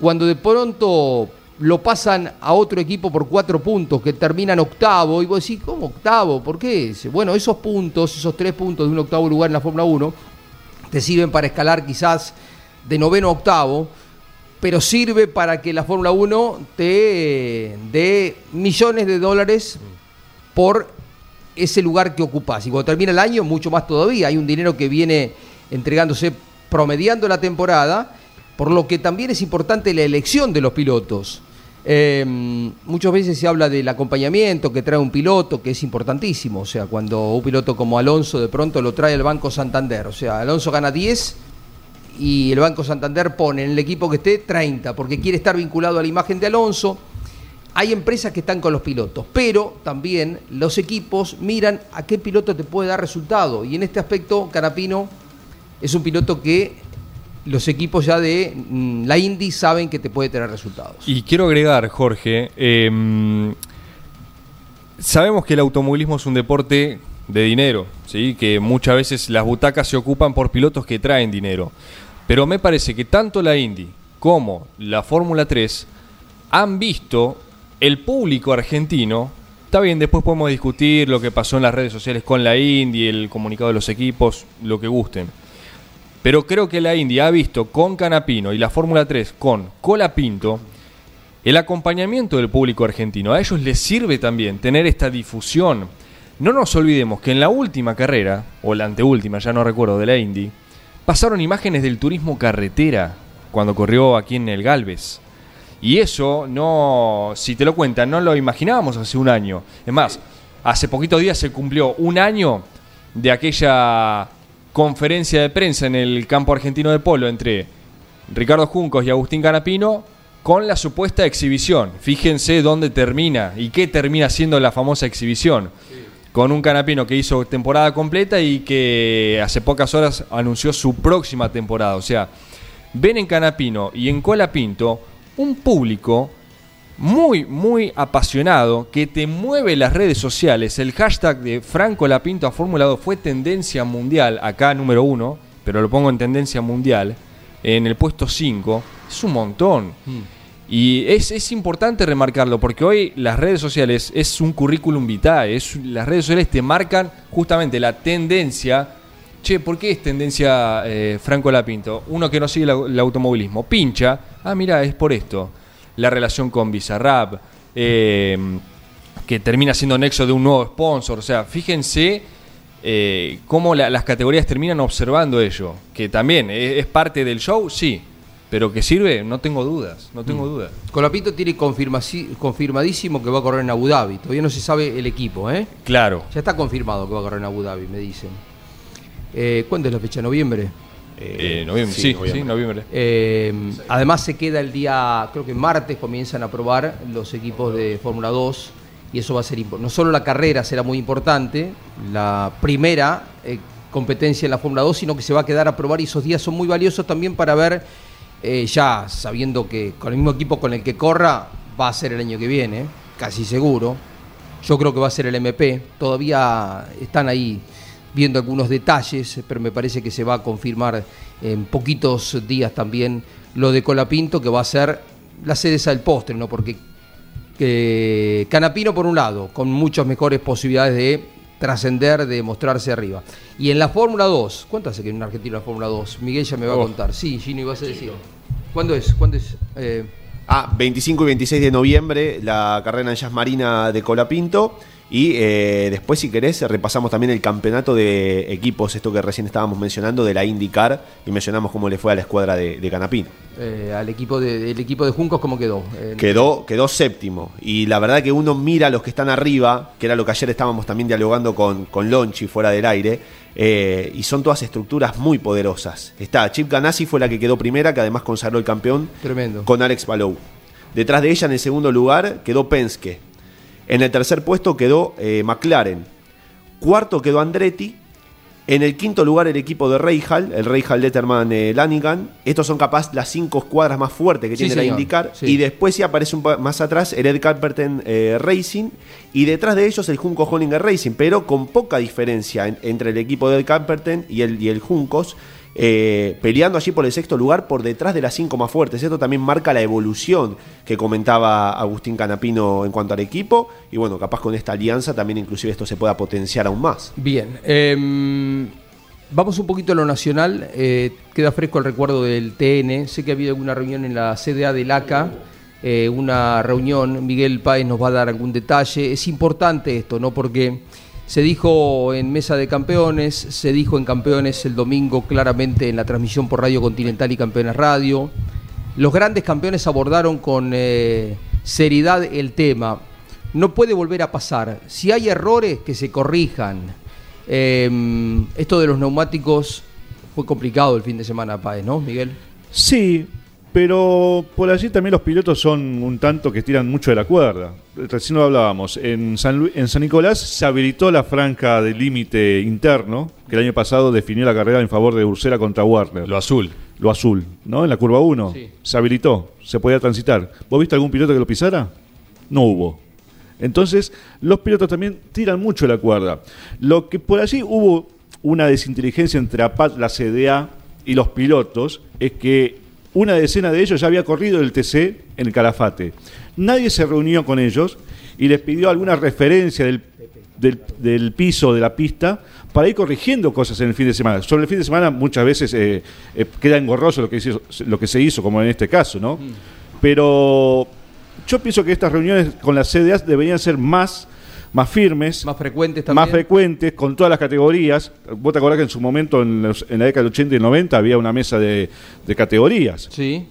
cuando de pronto lo pasan a otro equipo por 4 puntos, que terminan octavo, y vos decís, ¿cómo octavo? ¿Por qué? Bueno, esos puntos, esos 3 puntos de un octavo lugar en la Fórmula 1, te sirven para escalar quizás de noveno a octavo, pero sirve para que la Fórmula 1 te dé millones de dólares por ese lugar que ocupás. Y cuando termina el año, mucho más todavía. Hay un dinero que viene entregándose promediando la temporada, por lo que también es importante la elección de los pilotos. Muchas veces se habla del acompañamiento que trae un piloto, que es importantísimo. O sea, cuando un piloto como Alonso de pronto lo trae el Banco Santander. O sea, Alonso gana 10... y el Banco Santander pone en el equipo que esté 30, porque quiere estar vinculado a la imagen de Alonso. Hay empresas que están con los pilotos, pero también los equipos miran a qué piloto te puede dar resultado. Y en este aspecto, Canapino es un piloto que los equipos ya de la Indy saben que te puede tener resultados. Y quiero agregar, Jorge, sabemos que el automovilismo es un deporte de dinero, ¿sí? Que muchas veces las butacas se ocupan por pilotos que traen dinero. Pero me parece que tanto la Indy como la Fórmula 3 han visto el público argentino. Está bien, después podemos discutir lo que pasó en las redes sociales con la Indy, el comunicado de los equipos, lo que gusten. Pero creo que la Indy ha visto con Canapino y la Fórmula 3 con Colapinto el acompañamiento del público argentino. A ellos les sirve también tener esta difusión. No nos olvidemos que en la última carrera, o la anteúltima, ya no recuerdo, de la Indy, pasaron imágenes del turismo carretera cuando corrió aquí en el Galvez. Y eso, no, si te lo cuentan, no lo imaginábamos hace un año. Es más, hace poquitos días se cumplió un año de aquella conferencia de prensa en el campo argentino de polo entre Ricardo Juncos y Agustín Canapino, con la supuesta exhibición. Fíjense dónde termina y qué termina siendo la famosa exhibición. Con un Canapino que hizo temporada completa y que hace pocas horas anunció su próxima temporada. O sea, ven en Canapino y en Colapinto un público muy, muy apasionado que te mueve las redes sociales. El hashtag de Frank Colapinto a Fórmula 2 fue tendencia mundial, acá número 1, pero lo pongo en tendencia mundial, en el puesto 5. Es un montón. Y es importante remarcarlo, porque hoy las redes sociales es un currículum vitae, las redes sociales te marcan justamente la tendencia Che, ¿por qué es tendencia Franco Lapinto? Uno que no sigue el automovilismo. Pincha. Ah, mirá, es por esto. La relación con Bizarrap, que termina siendo nexo de un nuevo sponsor. O sea, fíjense cómo las categorías terminan observando ello. Que también es parte del show, sí. Pero que sirve, no tengo dudas. Colapinto tiene confirmadísimo que va a correr en Abu Dhabi. Todavía no se sabe el equipo, ¿eh? Claro. Ya está confirmado que va a correr en Abu Dhabi, me dicen. ¿Cuándo es la fecha? ¿Noviembre? Noviembre, sí, noviembre. Sí, noviembre. Además se queda el día, creo que martes comienzan a probar los equipos de Fórmula 2 y eso va a ser importante. No solo la carrera será muy importante, la primera competencia en la Fórmula 2, sino que se va a quedar a probar y esos días son muy valiosos también para ver... ya sabiendo que con el mismo equipo con el que corra va a ser el año que viene, casi seguro. Yo creo que va a ser el MP. Todavía están ahí viendo algunos detalles, pero me parece que se va a confirmar en poquitos días también lo de Colapinto, que va a ser la cereza del postre, ¿no? Porque Canapino, por un lado, con muchas mejores posibilidades de trascender, de mostrarse arriba. Y en la Fórmula 2, ¿cuánto hace que en Argentina la Fórmula 2? Miguel ya me va a contar. Sí, Gino, ibas a decir. ¿Cuándo es? 25 y 26 de noviembre, la carrera en Jazz Marina de Colapinto. Y después, si querés, repasamos también el campeonato de equipos, esto que recién estábamos mencionando, de la IndyCar, y mencionamos cómo le fue a la escuadra de Canapino. ¿El equipo de Juncos cómo quedó? Quedó séptimo, y la verdad que uno mira a los que están arriba, que era lo que ayer estábamos también dialogando con Lonchi fuera del aire, y son todas estructuras muy poderosas. Está Chip Ganassi, fue la que quedó primera, que además consagró el campeón. Tremendo. Con Alex Palou. Detrás de ella, en el segundo lugar, quedó Penske. En el tercer puesto quedó McLaren. Cuarto quedó Andretti. En el quinto lugar el equipo de Rahal, el Rahal Letterman Lanigan. Estos son capaz las 5 escuadras más fuertes que tiene la IndyCar. Sí. Y después sí aparece más atrás el Ed Carpenter Racing. Y detrás de ellos el Juncos Hollinger Racing. Pero con poca diferencia entre el equipo de Ed Carpenter y el Juncos. Peleando allí por el sexto lugar, por detrás de las 5 más fuertes. Esto también marca la evolución que comentaba Agustín Canapino en cuanto al equipo, y bueno, capaz con esta alianza también inclusive esto se pueda potenciar aún más. Bien, vamos un poquito a lo nacional. Queda fresco el recuerdo del TN. Sé que ha habido alguna reunión en la CDA del ACA, una reunión, Miguel Páez nos va a dar algún detalle. Es importante esto, ¿no? Porque se dijo en Mesa de Campeones, se dijo en Campeones el domingo claramente en la transmisión por Radio Continental y Campeones Radio. Los grandes campeones abordaron con seriedad el tema. No puede volver a pasar. Si hay errores, que se corrijan. Esto de los neumáticos fue complicado el fin de semana, Páez, ¿no, Miguel? Sí, pero por allí también los pilotos son un tanto que estiran mucho de la cuerda. Recién lo hablábamos. En San Nicolás se habilitó la franja de límite interno, que el año pasado definió la carrera en favor de Ursera contra Warner. Lo azul, ¿no? En la curva 1. Sí. Se habilitó, se podía transitar. ¿Vos viste algún piloto que lo pisara? No hubo. Entonces, los pilotos también tiran mucho de la cuerda. Lo que por allí hubo una desinteligencia entre APAT, la CDA y los pilotos es que una decena de ellos ya había corrido el TC en el Calafate. Nadie se reunió con ellos y les pidió alguna referencia del piso, de la pista, para ir corrigiendo cosas en el fin de semana. Sobre el fin de semana muchas veces queda engorroso lo que se hizo, como en este caso, ¿no? Pero yo pienso que estas reuniones con las CDA deberían ser más firmes, más frecuentes también. Más frecuentes, con todas las categorías. Vos te acordás que en su momento, en la década del 80 y 90, había una mesa de categorías. Sí.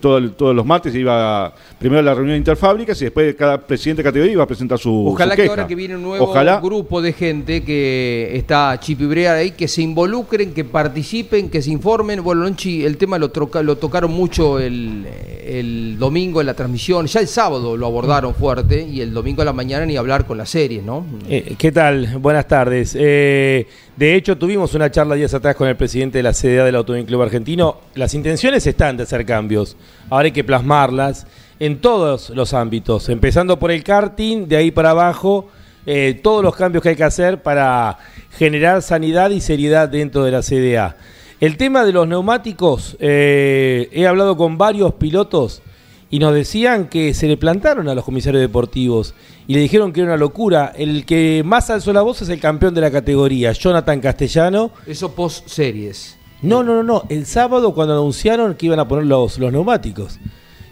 Todos los martes iba primero a la reunión de interfábricas y después cada presidente de categoría iba a presentar su queja. Ojalá que ahora que viene un nuevo grupo de gente que está chipibreada ahí, que se involucren, que participen, que se informen. Bueno, Lonchi, el tema lo tocaron mucho el domingo en la transmisión. Ya el sábado lo abordaron fuerte y el domingo a la mañana ni hablar con la serie, ¿no? ¿Qué tal? Buenas tardes. De hecho, tuvimos una charla días atrás con el presidente de la CDA del Automóvil Club Argentino. Las intenciones están de hacer cambios. Ahora hay que plasmarlas en todos los ámbitos, empezando por el karting, de ahí para abajo, todos los cambios que hay que hacer para generar sanidad y seriedad dentro de la CDA. El tema de los neumáticos, he hablado con varios pilotos y nos decían que se le plantaron a los comisarios deportivos y le dijeron que era una locura. El que más alzó la voz es el campeón de la categoría, Jonathan Castellano. Eso post-series. No. El sábado, cuando anunciaron que iban a poner los neumáticos.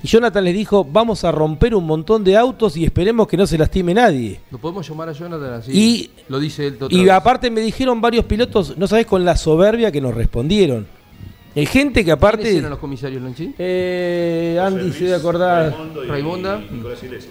Y Jonathan les dijo, vamos a romper un montón de autos y esperemos que no se lastime nadie. ¿Lo podemos llamar a Jonathan así? Y lo dice él total. Y aparte me dijeron varios pilotos, no sabés con la soberbia que nos respondieron. Hay gente que aparte... ¿Quiénes eran los comisarios, Lanchín? Andy, Luis, se debe acordar. Raimonda.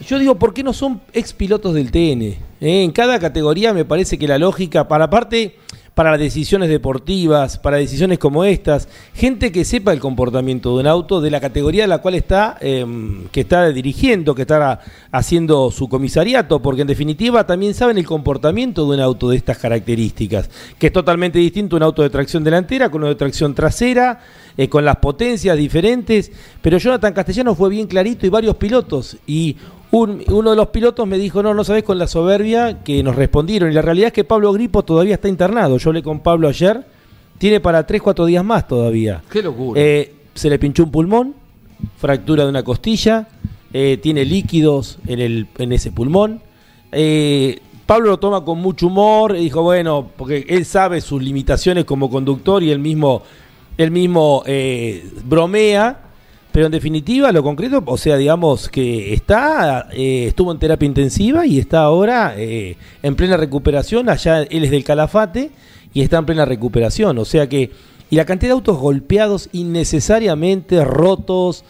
Yo digo, ¿por qué no son expilotos del TN? En cada categoría me parece que la lógica, para decisiones deportivas, para decisiones como estas, gente que sepa el comportamiento de un auto, de la categoría de la cual está, que está dirigiendo, que está haciendo su comisariato, porque en definitiva también saben el comportamiento de un auto de estas características, que es totalmente distinto un auto de tracción delantera con uno de tracción trasera, con las potencias diferentes, pero Jonathan Castellano fue bien clarito y varios pilotos, y uno de los pilotos me dijo, no sabés con la soberbia que nos respondieron. Y la realidad es que Pablo Gripo todavía está internado. Yo hablé con Pablo ayer. Tiene para 3-4 días más todavía. ¡Qué locura! Se le pinchó un pulmón, fractura de una costilla, tiene líquidos en ese pulmón. Pablo lo toma con mucho humor. Y dijo, bueno, porque él sabe sus limitaciones como conductor y él mismo bromea. Pero en definitiva, lo concreto, o sea, digamos que estuvo en terapia intensiva y está ahora en plena recuperación. Allá él es del Calafate y está en plena recuperación. O sea que, y la cantidad de autos golpeados innecesariamente, rotos,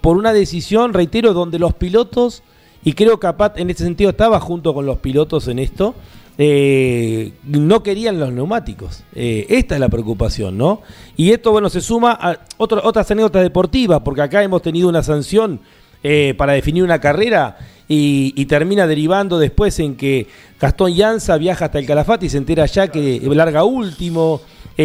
por una decisión, reitero, donde los pilotos, y creo que APAT en ese sentido estaba junto con los pilotos en esto, no querían los neumáticos. Esta es la preocupación, ¿no? Y esto, bueno, se suma a otras anécdotas deportivas, porque acá hemos tenido una sanción para definir una carrera y termina derivando después en que Gastón Llanza viaja hasta el Calafate y se entera ya que larga último,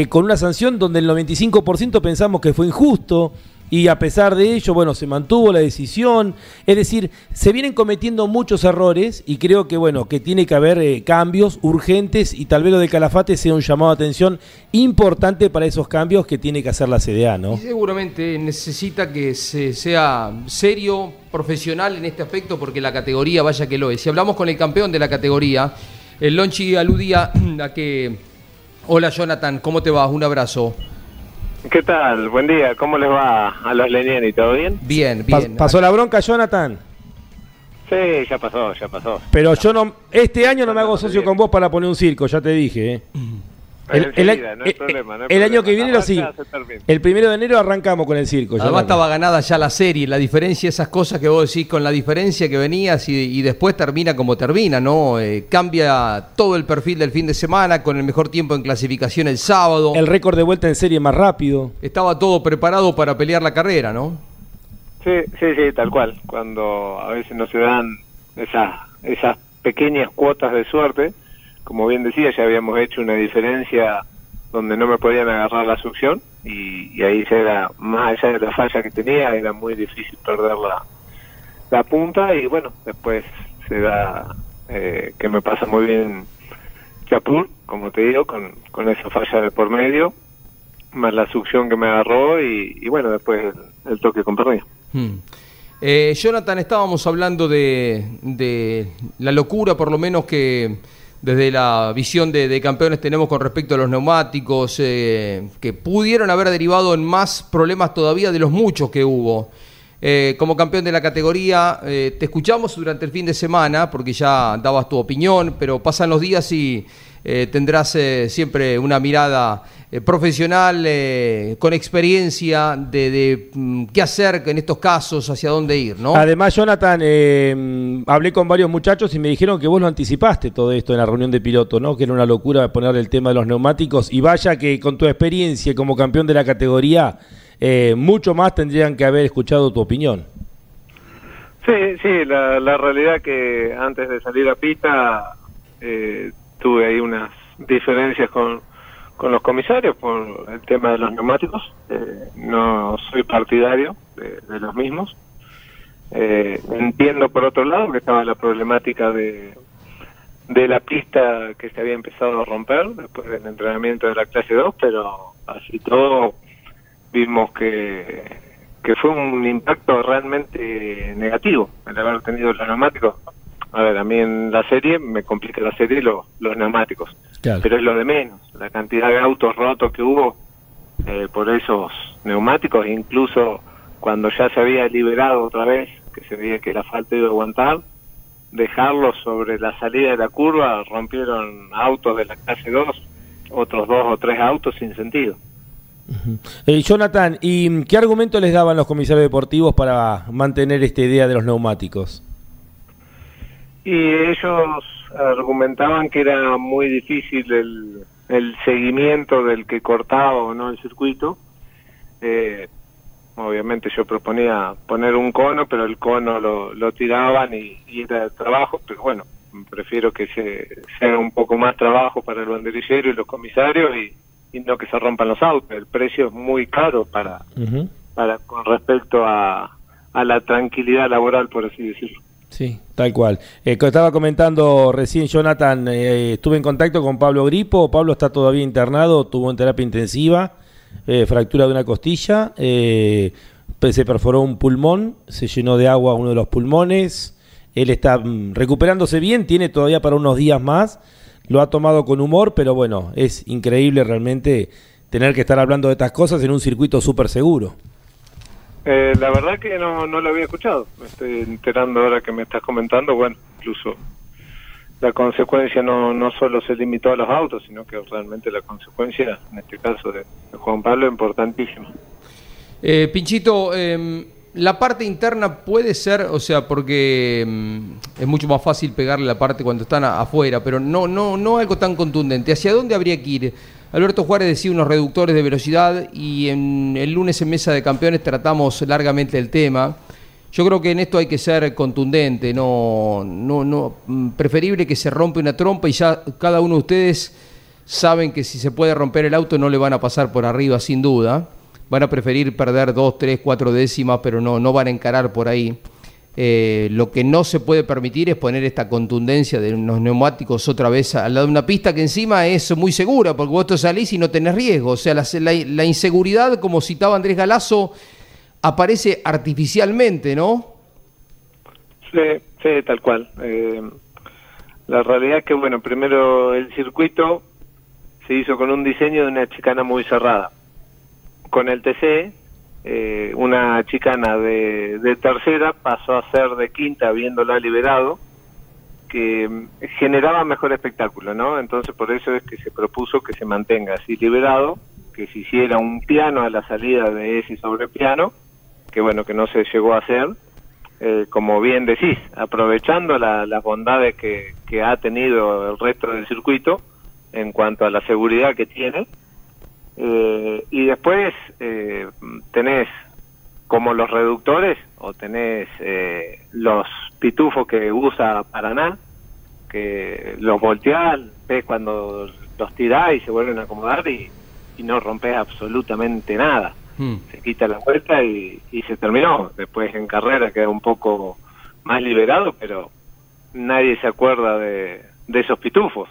con una sanción donde el 95% pensamos que fue injusto. Y a pesar de ello, bueno, se mantuvo la decisión. Es decir, se vienen cometiendo muchos errores y creo que, bueno, que tiene que haber cambios urgentes y tal vez lo de Calafate sea un llamado de atención importante para esos cambios que tiene que hacer la CDA, ¿no? Y seguramente necesita que se sea serio, profesional en este aspecto, porque la categoría, vaya que lo es. Si hablamos con el campeón de la categoría, el Lonchi aludía a que... Hola, Jonathan, ¿cómo te vas? Un abrazo. ¿Qué tal? Buen día. ¿Cómo les va a los Leñani? ¿Todo bien? Bien. ¿Pasó la bronca, Jonathan? Sí, ya pasó. Pero yo no... Este año no me hago socio con vos para poner un circo, ya te dije, ¿eh? El año que viene lo sigue. El 1 de enero arrancamos con el circo. Además estaba ganada ya la serie. La diferencia, esas cosas que vos decís, con la diferencia que venías y después termina como termina, ¿no? Cambia todo el perfil del fin de semana, con el mejor tiempo en clasificación el sábado. El récord de vuelta en serie más rápido. Estaba todo preparado para pelear la carrera, ¿no? Sí, tal cual. Cuando a veces no se dan esas pequeñas cuotas de suerte. Como bien decía, ya habíamos hecho una diferencia donde no me podían agarrar la succión y ahí ya era, más allá de la falla que tenía, era muy difícil perder la punta y bueno, después se da que me pasa muy bien Chapul, como te digo, con esa falla de por medio, más la succión que me agarró y bueno, después el toque con pernilla. Jonathan, estábamos hablando de la locura, por lo menos que... Desde la visión de campeones tenemos con respecto a los neumáticos, que pudieron haber derivado en más problemas todavía de los muchos que hubo. Como campeón de la categoría, te escuchamos durante el fin de semana, porque ya dabas tu opinión, pero pasan los días y tendrás siempre una mirada profesional, con experiencia de qué hacer en estos casos, hacia dónde ir, ¿no? Además, Jonathan, hablé con varios muchachos y me dijeron que vos lo anticipaste todo esto en la reunión de pilotos, ¿no? Que era una locura poner el tema de los neumáticos y vaya que con tu experiencia como campeón de la categoría, mucho más tendrían que haber escuchado tu opinión. Sí, la realidad que antes de salir a pista tuve ahí unas diferencias con los comisarios por el tema de los neumáticos. No soy partidario de los mismos. Entiendo por otro lado que estaba la problemática de la pista que se había empezado a romper después del entrenamiento de la clase 2, pero así todo vimos que que fue un impacto realmente negativo el haber tenido los neumáticos. A ver, a mí en la serie me complica la serie los neumáticos, claro, pero es lo de menos, la cantidad de autos rotos que hubo por esos neumáticos. Incluso cuando ya se había liberado otra vez, que se veía que el asfalto iba a aguantar, dejarlos sobre la salida de la curva, rompieron autos de la clase 2, otros 2 o 3 autos sin sentido. Uh-huh. Jonathan, ¿y qué argumento les daban los comisarios deportivos para mantener esta idea de los neumáticos? Y ellos argumentaban que era muy difícil el seguimiento del que cortaba o no el circuito. Obviamente yo proponía poner un cono, pero el cono lo tiraban y era trabajo, pero bueno, prefiero que se haga un poco más trabajo para el banderillero y los comisarios y no que se rompan los autos. El precio es muy caro para con respecto a la tranquilidad laboral, por así decirlo. Sí, tal cual. Estaba comentando recién, Jonathan, estuve en contacto con Pablo Gripo. Pablo está todavía internado, tuvo en terapia intensiva, fractura de una costilla, se perforó un pulmón, se llenó de agua uno de los pulmones. Él está recuperándose bien, tiene todavía para unos días más, lo ha tomado con humor, pero bueno, es increíble realmente tener que estar hablando de estas cosas en un circuito súper seguro. La verdad que no lo había escuchado, me estoy enterando ahora que me estás comentando. Bueno, incluso la consecuencia no solo se limitó a los autos, sino que realmente la consecuencia, en este caso de Juan Pablo, es importantísima. Pinchito, la parte interna puede ser, o sea, porque es mucho más fácil pegarle la parte cuando están afuera, pero no algo tan contundente. ¿Hacia dónde habría que ir? Alberto Juárez decía unos reductores de velocidad y el lunes en Mesa de Campeones tratamos largamente el tema. Yo creo que en esto hay que ser contundente, no preferible que se rompa una trompa y ya cada uno de ustedes saben que si se puede romper el auto no le van a pasar por arriba sin duda, van a preferir perder 2, 3, 4 décimas, pero no van a encarar por ahí. Lo que no se puede permitir es poner esta contundencia de los neumáticos otra vez al lado de una pista que encima es muy segura, porque vos te salís y no tenés riesgo. O sea, la inseguridad, como citaba Andrés Galazo, aparece artificialmente, ¿no? Sí, tal cual. La realidad es que, bueno, primero el circuito se hizo con un diseño de una chicana muy cerrada. Con el TC... una chicana de tercera pasó a ser de quinta, habiéndola liberado, que generaba mejor espectáculo, ¿no? Entonces por eso es que se propuso que se mantenga así liberado, que se hiciera un piano a la salida de ese sobre piano, que bueno, que no se llegó a hacer, como bien decís, aprovechando las bondades que ha tenido el resto del circuito en cuanto a la seguridad que tiene. Y después tenés como los reductores o tenés los pitufos que usa Paraná, que los volteás, ves cuando los tirás y se vuelven a acomodar y no rompés absolutamente nada. Se quita la vuelta y se terminó. Después en carrera queda un poco más liberado, pero nadie se acuerda de esos pitufos.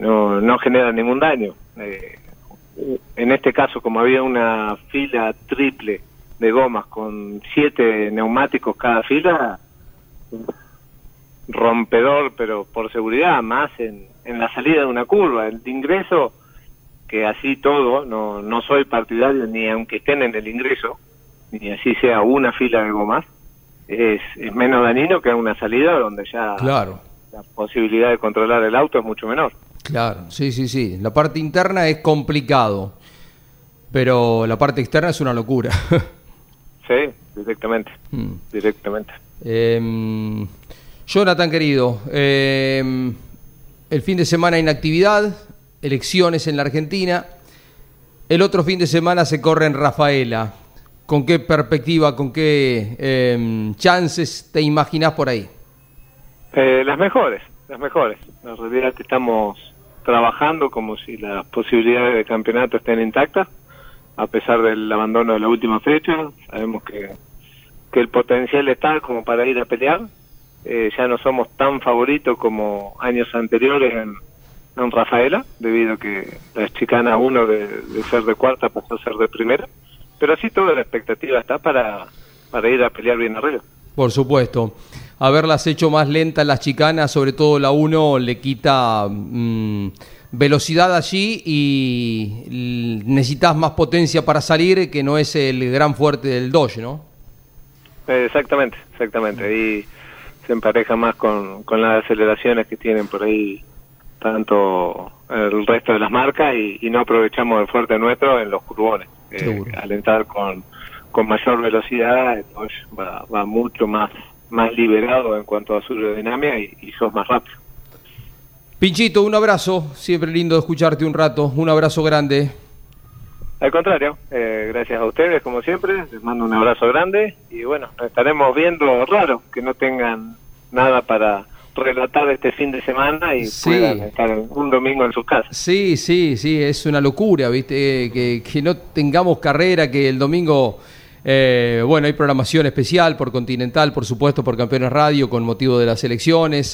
No genera ningún daño. En este caso, como había una fila triple de gomas con 7 neumáticos cada fila, rompedor, pero por seguridad, más en la salida de una curva. El ingreso, que así todo, no soy partidario, ni aunque estén en el ingreso, ni así sea una fila de gomas, es menos dañino que una salida donde ya... Claro. La posibilidad de controlar el auto es mucho menor. Claro, sí. La parte interna es complicado, pero la parte externa es una locura. Sí, directamente. Jonathan, querido, el fin de semana inactividad, elecciones en la Argentina. El otro fin de semana se corre en Rafaela. ¿Con qué perspectiva, con qué chances te imaginás por ahí? Las mejores. En realidad estamos trabajando como si las posibilidades de campeonato estén intactas, a pesar del abandono de la última fecha. Sabemos que el potencial está como para ir a pelear. Ya no somos tan favoritos como años anteriores en Rafaela, debido a que la chicana 1 de ser de cuarta pasó a ser de primera. Pero así toda la expectativa está para ir a pelear bien arriba. Por supuesto. Haberlas hecho más lentas las chicanas, sobre todo la 1, le quita velocidad allí y necesitas más potencia para salir, que no es el gran fuerte del Dodge, ¿no? Exactamente. Ahí se empareja más con las aceleraciones que tienen por ahí tanto el resto de las marcas y no aprovechamos el fuerte nuestro en los curbones. Al entrar con mayor velocidad, el Dodge va mucho más liberado en cuanto a su aerodinámica y sos más rápido. Pinchito, un abrazo, siempre lindo escucharte un rato, un abrazo grande. Al contrario, gracias a ustedes como siempre, les mando un abrazo grande y bueno, nos estaremos viendo, raro que no tengan nada para relatar este fin de semana y puedan estar un domingo en sus casas. Sí, es una locura, ¿viste? Que no tengamos carrera, que el domingo... bueno, hay programación especial por Continental, por supuesto, por Campeones Radio, con motivo de las elecciones,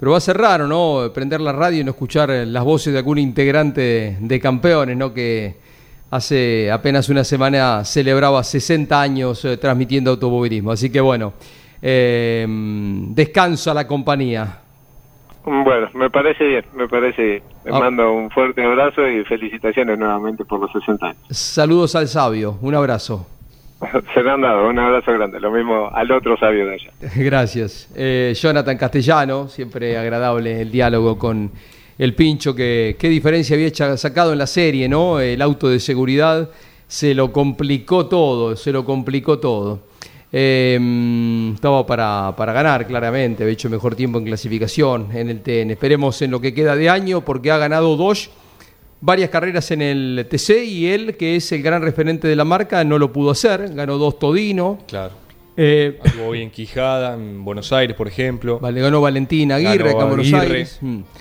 pero va a ser raro, ¿no? Prender la radio y no escuchar las voces de algún integrante de Campeones, ¿no? Que hace apenas una semana celebraba 60 años transmitiendo automovilismo. Así que, bueno, descansa la compañía. Bueno, me parece bien. Mando un fuerte abrazo y felicitaciones nuevamente por los 60 años. Saludos al sabio, un abrazo. Se me han dado, un abrazo grande, lo mismo al otro sabio de allá. Gracias. Jonathan Castellano, siempre agradable el diálogo con el Pincho, que qué diferencia había sacado en la serie, ¿no? El auto de seguridad se lo complicó todo. Estaba para ganar, claramente, había hecho mejor tiempo en clasificación en el TN. Esperemos en lo que queda de año, porque ha ganado Dodge varias carreras en el TC y él, que es el gran referente de la marca, no lo pudo hacer. Ganó 2 Todino. Claro. Estuvo bien Quijada en Buenos Aires, por ejemplo. Ganó Valentín Aguirre acá en Buenos Aires.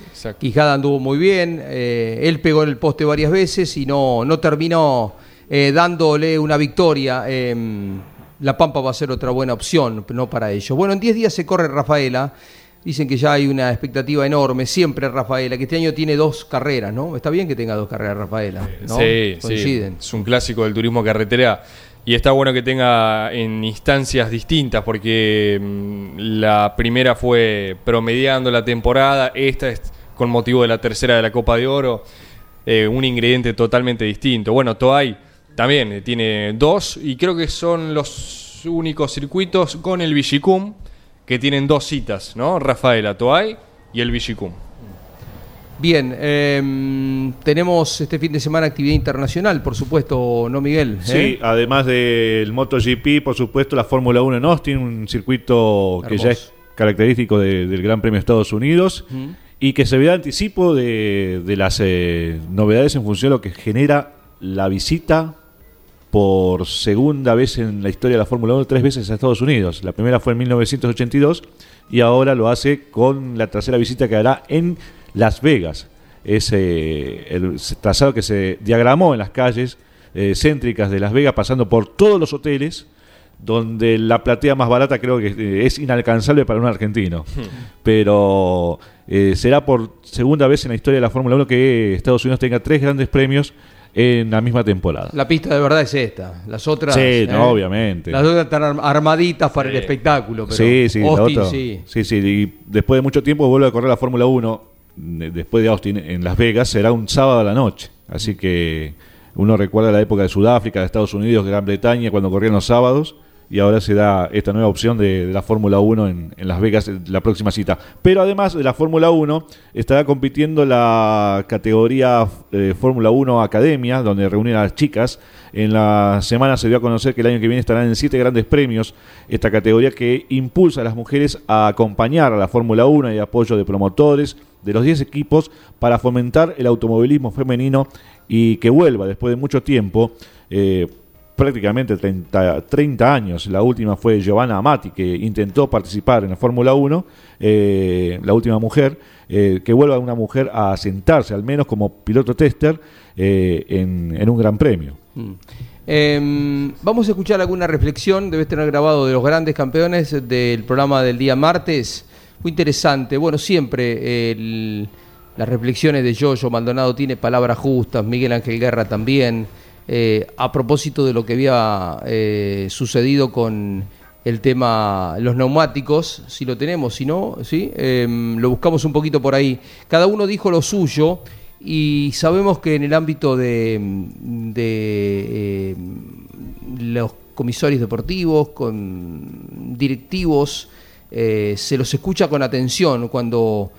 Exacto. Quijada anduvo muy bien. Él pegó en el poste varias veces y no terminó dándole una victoria. La Pampa va a ser otra buena opción, no para ellos. Bueno, en 10 días se corre Rafaela. Dicen que ya hay una expectativa enorme, siempre Rafaela, que este año tiene 2 carreras, ¿no? Está bien que tenga 2 carreras Rafaela, ¿no? Sí, coinciden. Sí, es un clásico del turismo carretera y está bueno que tenga en instancias distintas, porque la primera fue promediando la temporada, esta es con motivo de la tercera de la Copa de Oro, un ingrediente totalmente distinto. Bueno, Toay también tiene 2 y creo que son los únicos circuitos con el Villicum que tienen 2 citas, ¿no? Rafaela, Toay y el Villicum. Bien, tenemos este fin de semana actividad internacional, por supuesto, ¿no, Miguel? Sí, además del MotoGP, por supuesto, la Fórmula 1 en Austin, un circuito hermoso, que ya es característico del Gran Premio de Estados Unidos, y que se ve anticipo de las novedades en función de lo que genera la visita por segunda vez en la historia de la Fórmula 1, 3 veces a Estados Unidos. La primera fue en 1982 y ahora lo hace con la tercera visita que hará en Las Vegas. Es el trazado que se diagramó en las calles céntricas de Las Vegas, pasando por todos los hoteles, donde la platea más barata creo que es inalcanzable para un argentino. Pero será por segunda vez en la historia de la Fórmula 1 que Estados Unidos tenga 3 grandes premios en la misma temporada. La pista de verdad es esta. Las otras... Sí, no, obviamente. Las otras están armaditas para el espectáculo. Pero sí, Austin sí. Sí, y después de mucho tiempo vuelve a correr la Fórmula 1, después de Austin, en Las Vegas, será un sábado a la noche. Así que uno recuerda la época de Sudáfrica, de Estados Unidos, Gran Bretaña, cuando corrían los sábados, y ahora se da esta nueva opción de la Fórmula 1 en Las Vegas, la próxima cita. Pero además de la Fórmula 1, estará compitiendo la categoría Fórmula 1 Academia, donde reúnen a las chicas. En la semana se dio a conocer que el año que viene estarán en 7 grandes premios. Esta categoría que impulsa a las mujeres a acompañar a la Fórmula 1 y apoyo de promotores de los 10 equipos para fomentar el automovilismo femenino y que vuelva después de mucho tiempo. Prácticamente 30 años. La última fue Giovanna Amati, que intentó participar en la Fórmula 1, la última mujer, que vuelva una mujer a sentarse, al menos como piloto tester, en un gran premio. Vamos a escuchar alguna reflexión, debes tener grabado, de los grandes campeones del programa del día martes. Muy interesante, bueno, siempre las reflexiones de Yoyo Maldonado tiene palabras justas, Miguel Ángel Guerra también. a propósito de lo que había sucedido con el tema, los neumáticos, si lo tenemos, si no, ¿sí? Lo buscamos un poquito por ahí. Cada uno dijo lo suyo y sabemos que en el ámbito de los comisarios deportivos, con directivos, se los escucha con atención cuando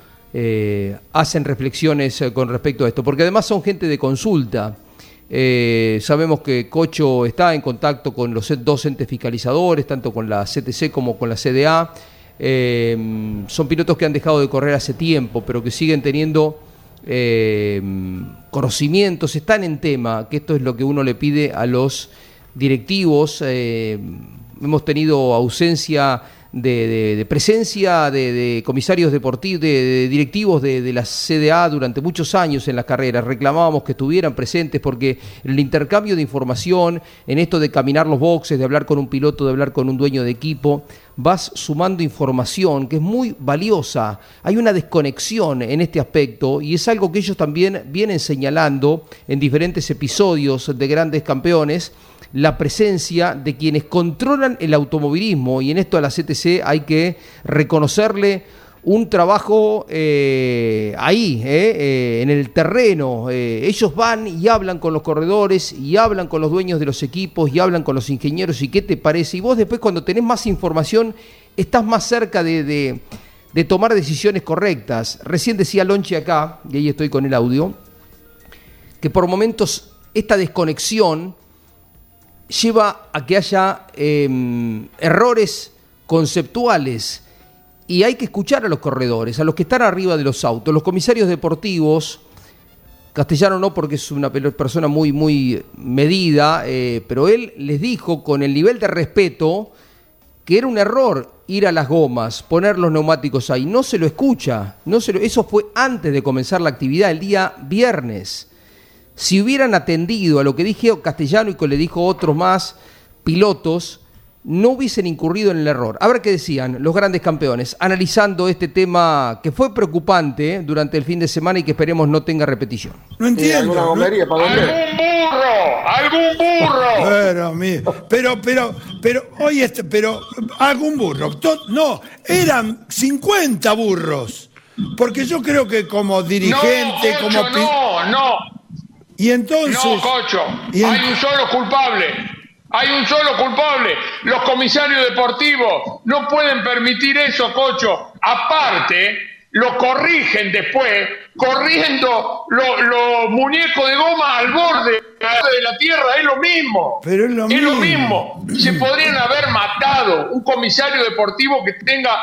hacen reflexiones con respecto a esto, porque además son gente de consulta. Sabemos que Cocho está en contacto con los dos entes fiscalizadores, tanto con la ACTC como con la CDA. Son pilotos que han dejado de correr hace tiempo, pero que siguen teniendo conocimientos, están en tema, que esto es lo que uno le pide a los directivos. Hemos tenido ausencia de presencia de comisarios deportivos, de directivos de la CDA durante muchos años en las carreras. Reclamábamos que estuvieran presentes porque el intercambio de información, en esto de caminar los boxes, de hablar con un piloto, de hablar con un dueño de equipo, vas sumando información que es muy valiosa. Hay una desconexión en este aspecto y es algo que ellos también vienen señalando en diferentes episodios de Grandes Campeones, la presencia de quienes controlan el automovilismo, y en esto a la CTC hay que reconocerle un trabajo en el terreno. Ellos van y hablan con los corredores, y hablan con los dueños de los equipos, y hablan con los ingenieros, y qué te parece, y vos después cuando tenés más información estás más cerca de tomar decisiones correctas. Recién decía Lonchi acá, y ahí estoy con el audio, que por momentos esta desconexión lleva a que haya errores conceptuales, y hay que escuchar a los corredores, a los que están arriba de los autos. Los comisarios deportivos, Castellano no, porque es una persona muy, muy medida, pero él les dijo con el nivel de respeto que era un error ir a las gomas, poner los neumáticos ahí. No se lo escucha, eso fue antes de comenzar la actividad, el día viernes. Si hubieran atendido a lo que dije Castellano y que le dijo otros más pilotos, no hubiesen incurrido en el error. A ver qué decían los Grandes Campeones, analizando este tema que fue preocupante durante el fin de semana y que esperemos no tenga repetición. No entiendo. ¿Alguna bombería para dónde? ¡Algún burro! Algún burro. No, eran 50 burros. Porque yo creo que como dirigente, no, como... Y entonces, no, Cocho, hay un solo culpable, los comisarios deportivos no pueden permitir eso, Cocho. Aparte, lo corrigen después, corriendo los muñecos de goma al borde de la tierra, es lo mismo. Pero es lo mismo. Se podrían haber matado un comisario deportivo que tenga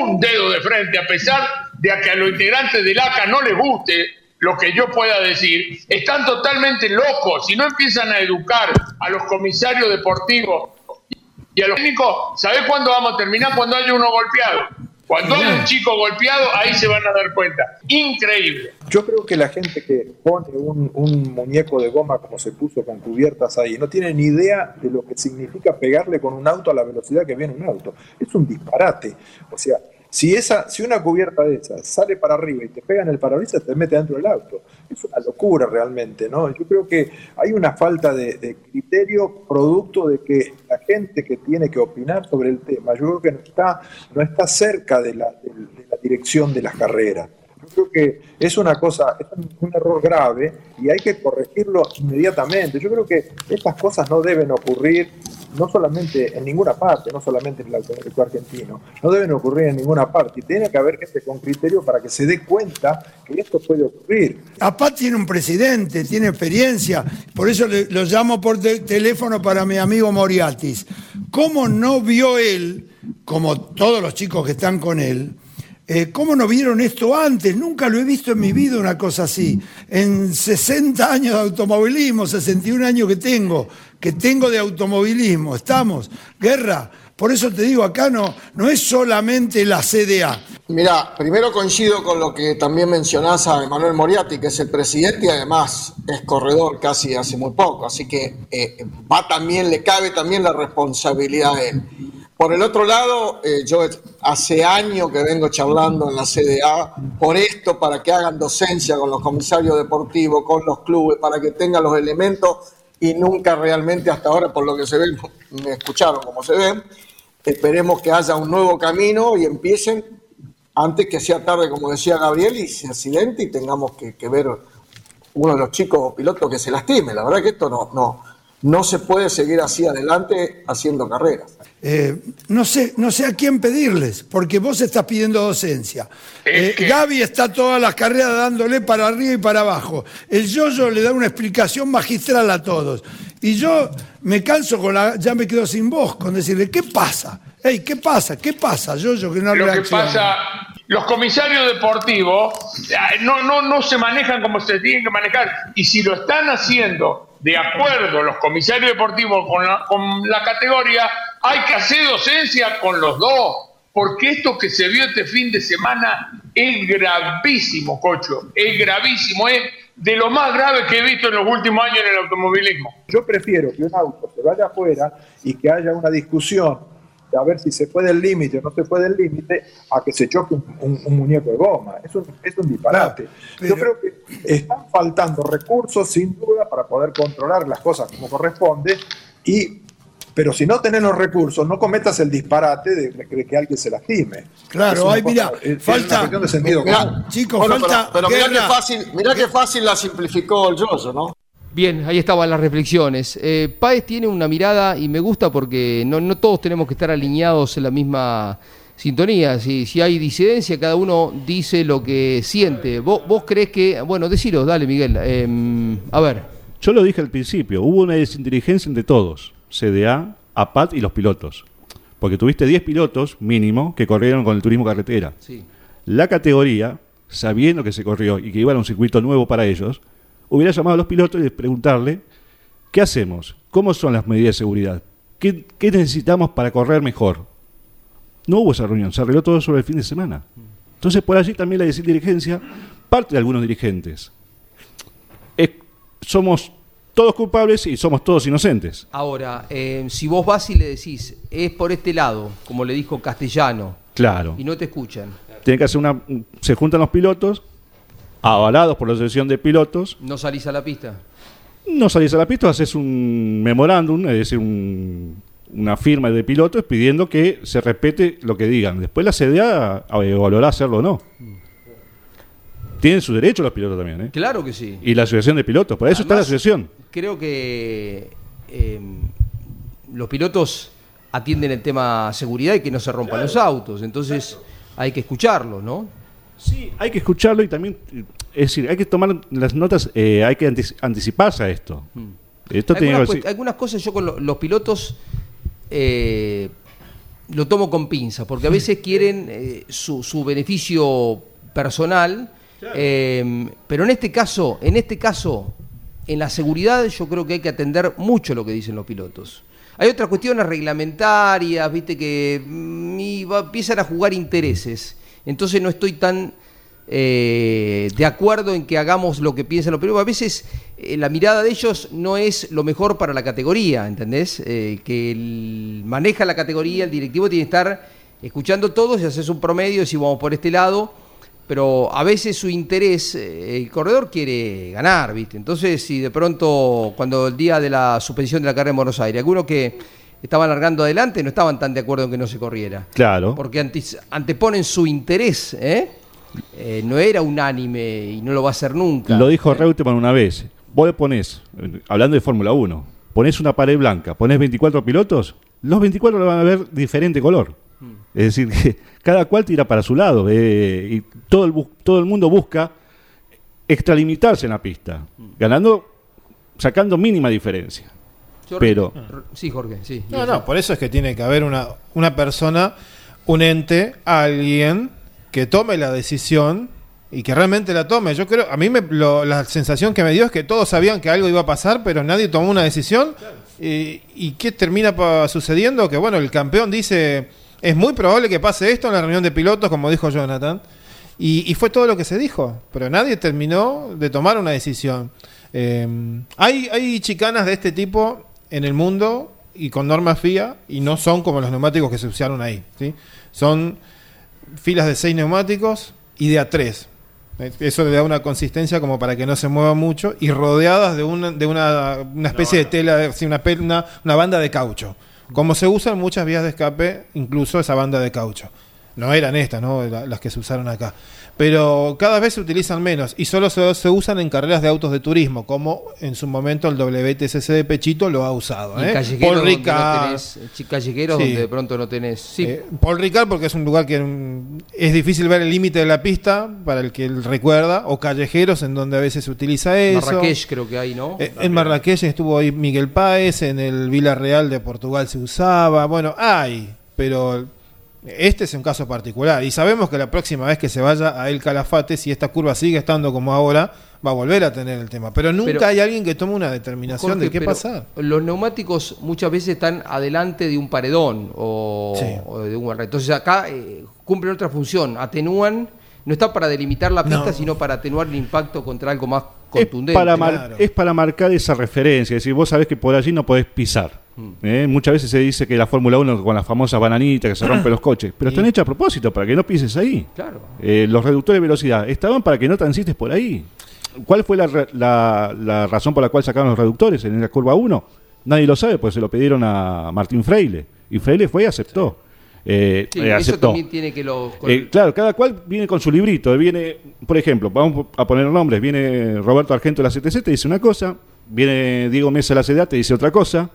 un dedo de frente, a pesar de que a los integrantes del ACA no les guste lo que yo pueda decir. Están totalmente locos. Si no empiezan a educar a los comisarios deportivos y a los técnicos, ¿sabés cuándo vamos a terminar? Cuando haya uno golpeado. Cuando haya un chico golpeado, ahí se van a dar cuenta. Increíble. Yo creo que la gente que pone un muñeco de goma como se puso con cubiertas ahí, no tiene ni idea de lo que significa pegarle con un auto a la velocidad que viene un auto. Es un disparate. O sea, si una cubierta de esas sale para arriba y te pega en el parabrisas, te mete dentro del auto. Es una locura realmente, ¿no? Yo creo que hay una falta de criterio producto de que la gente que tiene que opinar sobre el tema, yo creo que no está cerca de la dirección de las carreras. Yo creo que es una cosa, es un error grave y hay que corregirlo inmediatamente. Yo creo que estas cosas no deben ocurrir, no solamente en ninguna parte, no solamente en el automóvil argentino, no deben ocurrir en ninguna parte. Y tiene que haber gente con criterio para que se dé cuenta que esto puede ocurrir. APAT tiene un presidente, tiene experiencia, por eso lo llamo por teléfono para mi amigo Moriatis. ¿Cómo no vio él, como todos los chicos que están con él, ¿cómo no vieron esto antes? Nunca lo he visto en mi vida una cosa así. En 60 años de automovilismo, 61 años que tengo de automovilismo, estamos, guerra. Por eso te digo, acá no es solamente la CDA. Mirá, primero coincido con lo que también mencionás a Emanuel Moriarty, que es el presidente y además es corredor casi hace muy poco. Así que le cabe también la responsabilidad a él. Por el otro lado, yo hace años que vengo charlando en la CDA por esto, para que hagan docencia con los comisarios deportivos, con los clubes, para que tengan los elementos y nunca realmente hasta ahora, por lo que se ve, me escucharon como se ven. Esperemos que haya un nuevo camino y empiecen antes que sea tarde, como decía Gabriel, y se accidente y tengamos que ver uno de los chicos pilotos que se lastime. La verdad que esto no se puede seguir así adelante haciendo carreras. No sé a quién pedirles, porque vos estás pidiendo docencia. Gaby está todas las carreras dándole para arriba y para abajo. El Yoyo le da una explicación magistral a todos. Y yo me canso con ya me quedo sin voz, con decirle, ¿qué pasa? Ey, ¿qué pasa? ¿Qué pasa, Yoyo? Que no reacciona. Los comisarios deportivos no se manejan como se tienen que manejar. Y si lo están haciendo de acuerdo los comisarios deportivos con la categoría, hay que hacer docencia con los dos. Porque esto que se vio este fin de semana es gravísimo, Cocho. Es gravísimo, es de lo más grave que he visto en los últimos años en el automovilismo. Yo prefiero que un auto se vaya afuera y que haya una discusión a ver si se fue del límite o no se fue del límite, a que se choque un muñeco de goma. Es un disparate. Yo creo que están faltando recursos, sin duda, para poder controlar las cosas como corresponde, pero si no tenés los recursos, no cometas el disparate de que alguien se lastime. Claro, falta... Es una cuestión de sentido común. Chicos, bueno, falta... Pero mirá qué fácil la simplificó el Yoyo, ¿no? Bien, ahí estaban las reflexiones. Páez tiene una mirada y me gusta porque no todos tenemos que estar alineados en la misma sintonía. Si hay disidencia, cada uno dice lo que siente. ¿Vos creés que...? Bueno, deciros, dale, Miguel. A ver. Yo lo dije al principio, hubo una desinteligencia entre todos. CDA, APAT y los pilotos. Porque tuviste 10 pilotos, mínimo, que corrieron con el turismo carretera. Sí. La categoría, sabiendo que se corrió y que iba a un circuito nuevo para ellos... hubiera llamado a los pilotos y preguntarle ¿qué hacemos? ¿Cómo son las medidas de seguridad? ¿Qué necesitamos para correr mejor? No hubo esa reunión, se arregló todo sobre el fin de semana. Entonces por allí también la dirigencia, parte de algunos dirigentes. Somos todos culpables y somos todos inocentes. Ahora, si vos vas y le decís, es por este lado, como le dijo Castellano, claro, y no te escuchan. Tienen que hacer se juntan los pilotos, avalados por la asociación de pilotos. ¿No salís a la pista? No salís a la pista, haces un memorándum, es decir, una firma de pilotos pidiendo que se respete lo que digan. Después la CDA evaluará hacerlo o no. Tienen su derecho los pilotos también, ¿eh? Claro que sí. Y la asociación de pilotos, para eso además, está la asociación. Creo que los pilotos atienden el tema seguridad y que no se rompan, claro, los autos. Entonces, claro, hay que escucharlos, ¿no? Sí, hay que escucharlo y también, es decir, hay que tomar las notas, hay que anticiparse a esto. Esto algunas cosas yo con los pilotos lo tomo con pinzas, porque a veces quieren su beneficio personal, claro, pero en este caso, en la seguridad yo creo que hay que atender mucho lo que dicen los pilotos. Hay otras cuestiones reglamentarias, viste, que empiezan a jugar intereses. Entonces no estoy tan de acuerdo en que hagamos lo que piensan los pilotos. A veces la mirada de ellos no es lo mejor para la categoría, ¿entendés? Que maneja la categoría, el directivo tiene que estar escuchando todos y haces un promedio y si vamos por este lado, pero a veces su interés, el corredor quiere ganar, ¿viste? Entonces si de pronto, cuando el día de la suspensión de la carrera en Buenos Aires, alguno que... estaban largando adelante, no estaban tan de acuerdo en que no se corriera. Claro. Porque anteponen su interés, ¿eh? No era unánime y no lo va a hacer nunca. Lo dijo Reutemann una vez. Vos le ponés, hablando de Fórmula 1, ponés una pared blanca, ponés 24 pilotos, los 24 lo van a ver diferente color. Es decir, que cada cual tira para su lado. Y todo el mundo busca extralimitarse en la pista, sacando mínima diferencia. Pero sí, Jorge, sí. No, por eso es que tiene que haber una persona, un ente, alguien que tome la decisión y que realmente la tome. Yo creo, a mí la sensación que me dio es que todos sabían que algo iba a pasar, pero nadie tomó una decisión. Claro. ¿Y qué termina sucediendo? Que bueno, el campeón dice, es muy probable que pase esto en la reunión de pilotos, como dijo Jonathan. Y fue todo lo que se dijo, pero nadie terminó de tomar una decisión. Hay chicanas de este tipo en el mundo y con normas FIA, y no son como los neumáticos que se usaron ahí, ¿sí? Son filas de 6 neumáticos y de A3. Eso le da una consistencia como para que no se mueva mucho, y rodeadas de una especie de tela, una banda de caucho. Como se usa en muchas vías de escape, incluso esa banda de caucho. No eran estas, ¿no?, las que se usaron acá. Pero cada vez se utilizan menos y solo se usan en carreras de autos de turismo, como en su momento el WTCC de Pechito lo ha usado. Paul Ricard. Callejeros donde de pronto no tenés. Sí. Paul Ricard, porque es un lugar que es difícil ver el límite de la pista, para el que él recuerda, o callejeros en donde a veces se utiliza eso. Marrakech creo que hay, ¿no? En Marrakech estuvo ahí Miguel Páez, en el Villarreal de Portugal se usaba. Bueno, hay, pero... Este es un caso particular, y sabemos que la próxima vez que se vaya a El Calafate, si esta curva sigue estando como ahora, va a volver a tener el tema. Pero nunca hay alguien que tome una determinación, Jorge, de qué pasa. Los neumáticos muchas veces están adelante de un paredón o de un... Entonces acá cumplen otra función, atenúan, no está para delimitar la pista, sino para atenuar el impacto contra algo más contundente. Es para marcar esa referencia, es decir, vos sabés que por allí no podés pisar. Muchas veces se dice que la Fórmula 1 con las famosas bananitas que se rompen los coches, pero están hechas a propósito para que no pises ahí. Claro. Los reductores de velocidad estaban para que no transites por ahí. ¿Cuál fue la razón por la cual sacaron los reductores en la curva 1? Nadie lo sabe, pues se lo pidieron a Martín Freile, y Freile fue y aceptó. Aceptó. Eso también tiene que claro, cada cual viene con su librito. Viene, por ejemplo, vamos a poner nombres, viene Roberto Argento de la ACTC, te dice una cosa, viene Diego Mesa de la CDA, te dice otra cosa,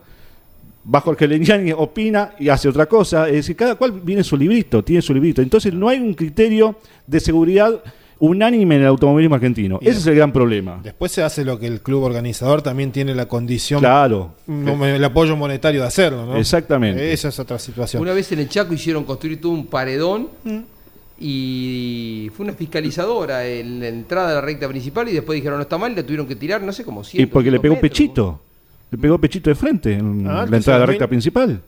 va Jorge Leñani, opina y hace otra cosa. Es decir, cada cual viene su librito, tiene su librito. Entonces no hay un criterio de seguridad unánime en el automovilismo argentino. Ese es el gran problema. Después se hace lo que el club organizador también tiene la condición, claro, el apoyo monetario de hacerlo, ¿no? Exactamente. Esa es otra situación. Una vez en el Chaco hicieron construir todo un paredón y fue una fiscalizadora en la entrada de la recta principal, y después dijeron no está mal, le tuvieron que tirar, no sé, como 100 y porque le pegó un pechito. Le pegó Pechito de frente en la entrada de la recta principal.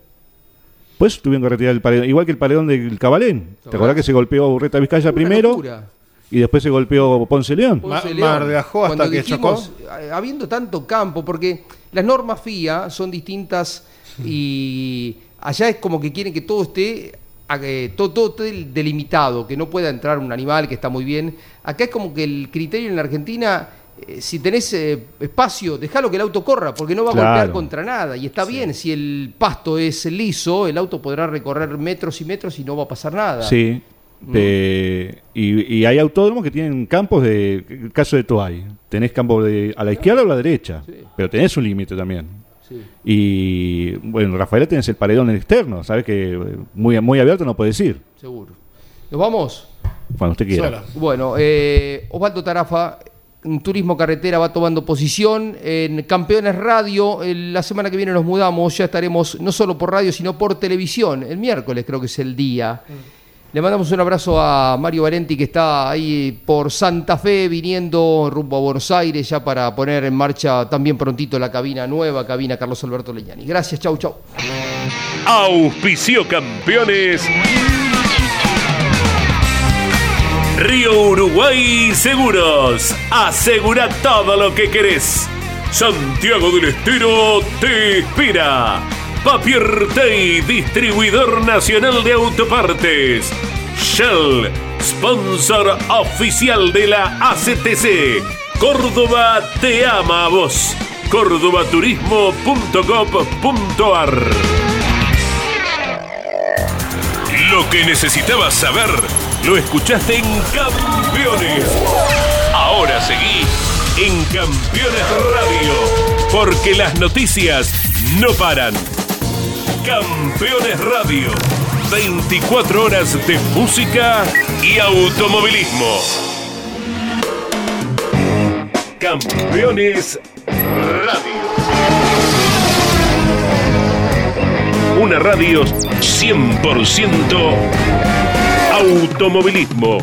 Pues tuvieron que retirar el paredón. Igual que el paredón del Cabalén. ¿Te acordás que se golpeó Urreta Vizcaya primero? Locura. Y después se golpeó Ponce León. Margajó hasta que dijimos, chocó. Habiendo tanto campo, porque las normas FIA son distintas y allá es como que quieren que todo esté... todo delimitado, que no pueda entrar un animal, que está muy bien. Acá es como que el criterio en la Argentina... si tenés espacio, dejalo que el auto corra, porque no va a golpear contra nada. Y está bien, si el pasto es liso, el auto podrá recorrer metros y metros y no va a pasar nada. Sí. Y hay autódromos que tienen campos de... El caso de Toay, tenés campos a la izquierda o a la derecha, pero tenés un límite también. Sí. Y bueno, Rafaela, tenés el paredón externo, sabes que muy, muy abierto no podés ir. Seguro. ¿Nos vamos? Cuando usted quiera. Sola. Bueno, Osvaldo Tarafa... Turismo Carretera va tomando posición en Campeones Radio. La semana que viene nos mudamos, ya estaremos no solo por radio sino por televisión, el miércoles creo que es el día. Le mandamos un abrazo a Mario Valenti, que está ahí por Santa Fe viniendo rumbo a Buenos Aires ya para poner en marcha también prontito la cabina Carlos Alberto Leñani. Gracias, chau. Auspició Campeones Río Uruguay Seguros, asegura todo lo que querés. Santiago del Estero te espera. Papiertey, distribuidor nacional de autopartes. Shell, sponsor oficial de la ACTC. Córdoba te ama a vos. cordobaturismo.gov.ar. Lo que necesitabas saber lo escuchaste en Campeones. Ahora seguí en Campeones Radio, porque las noticias no paran. Campeones Radio, 24 horas de música y automovilismo. Campeones Radio. Una radio 100% automovilismo.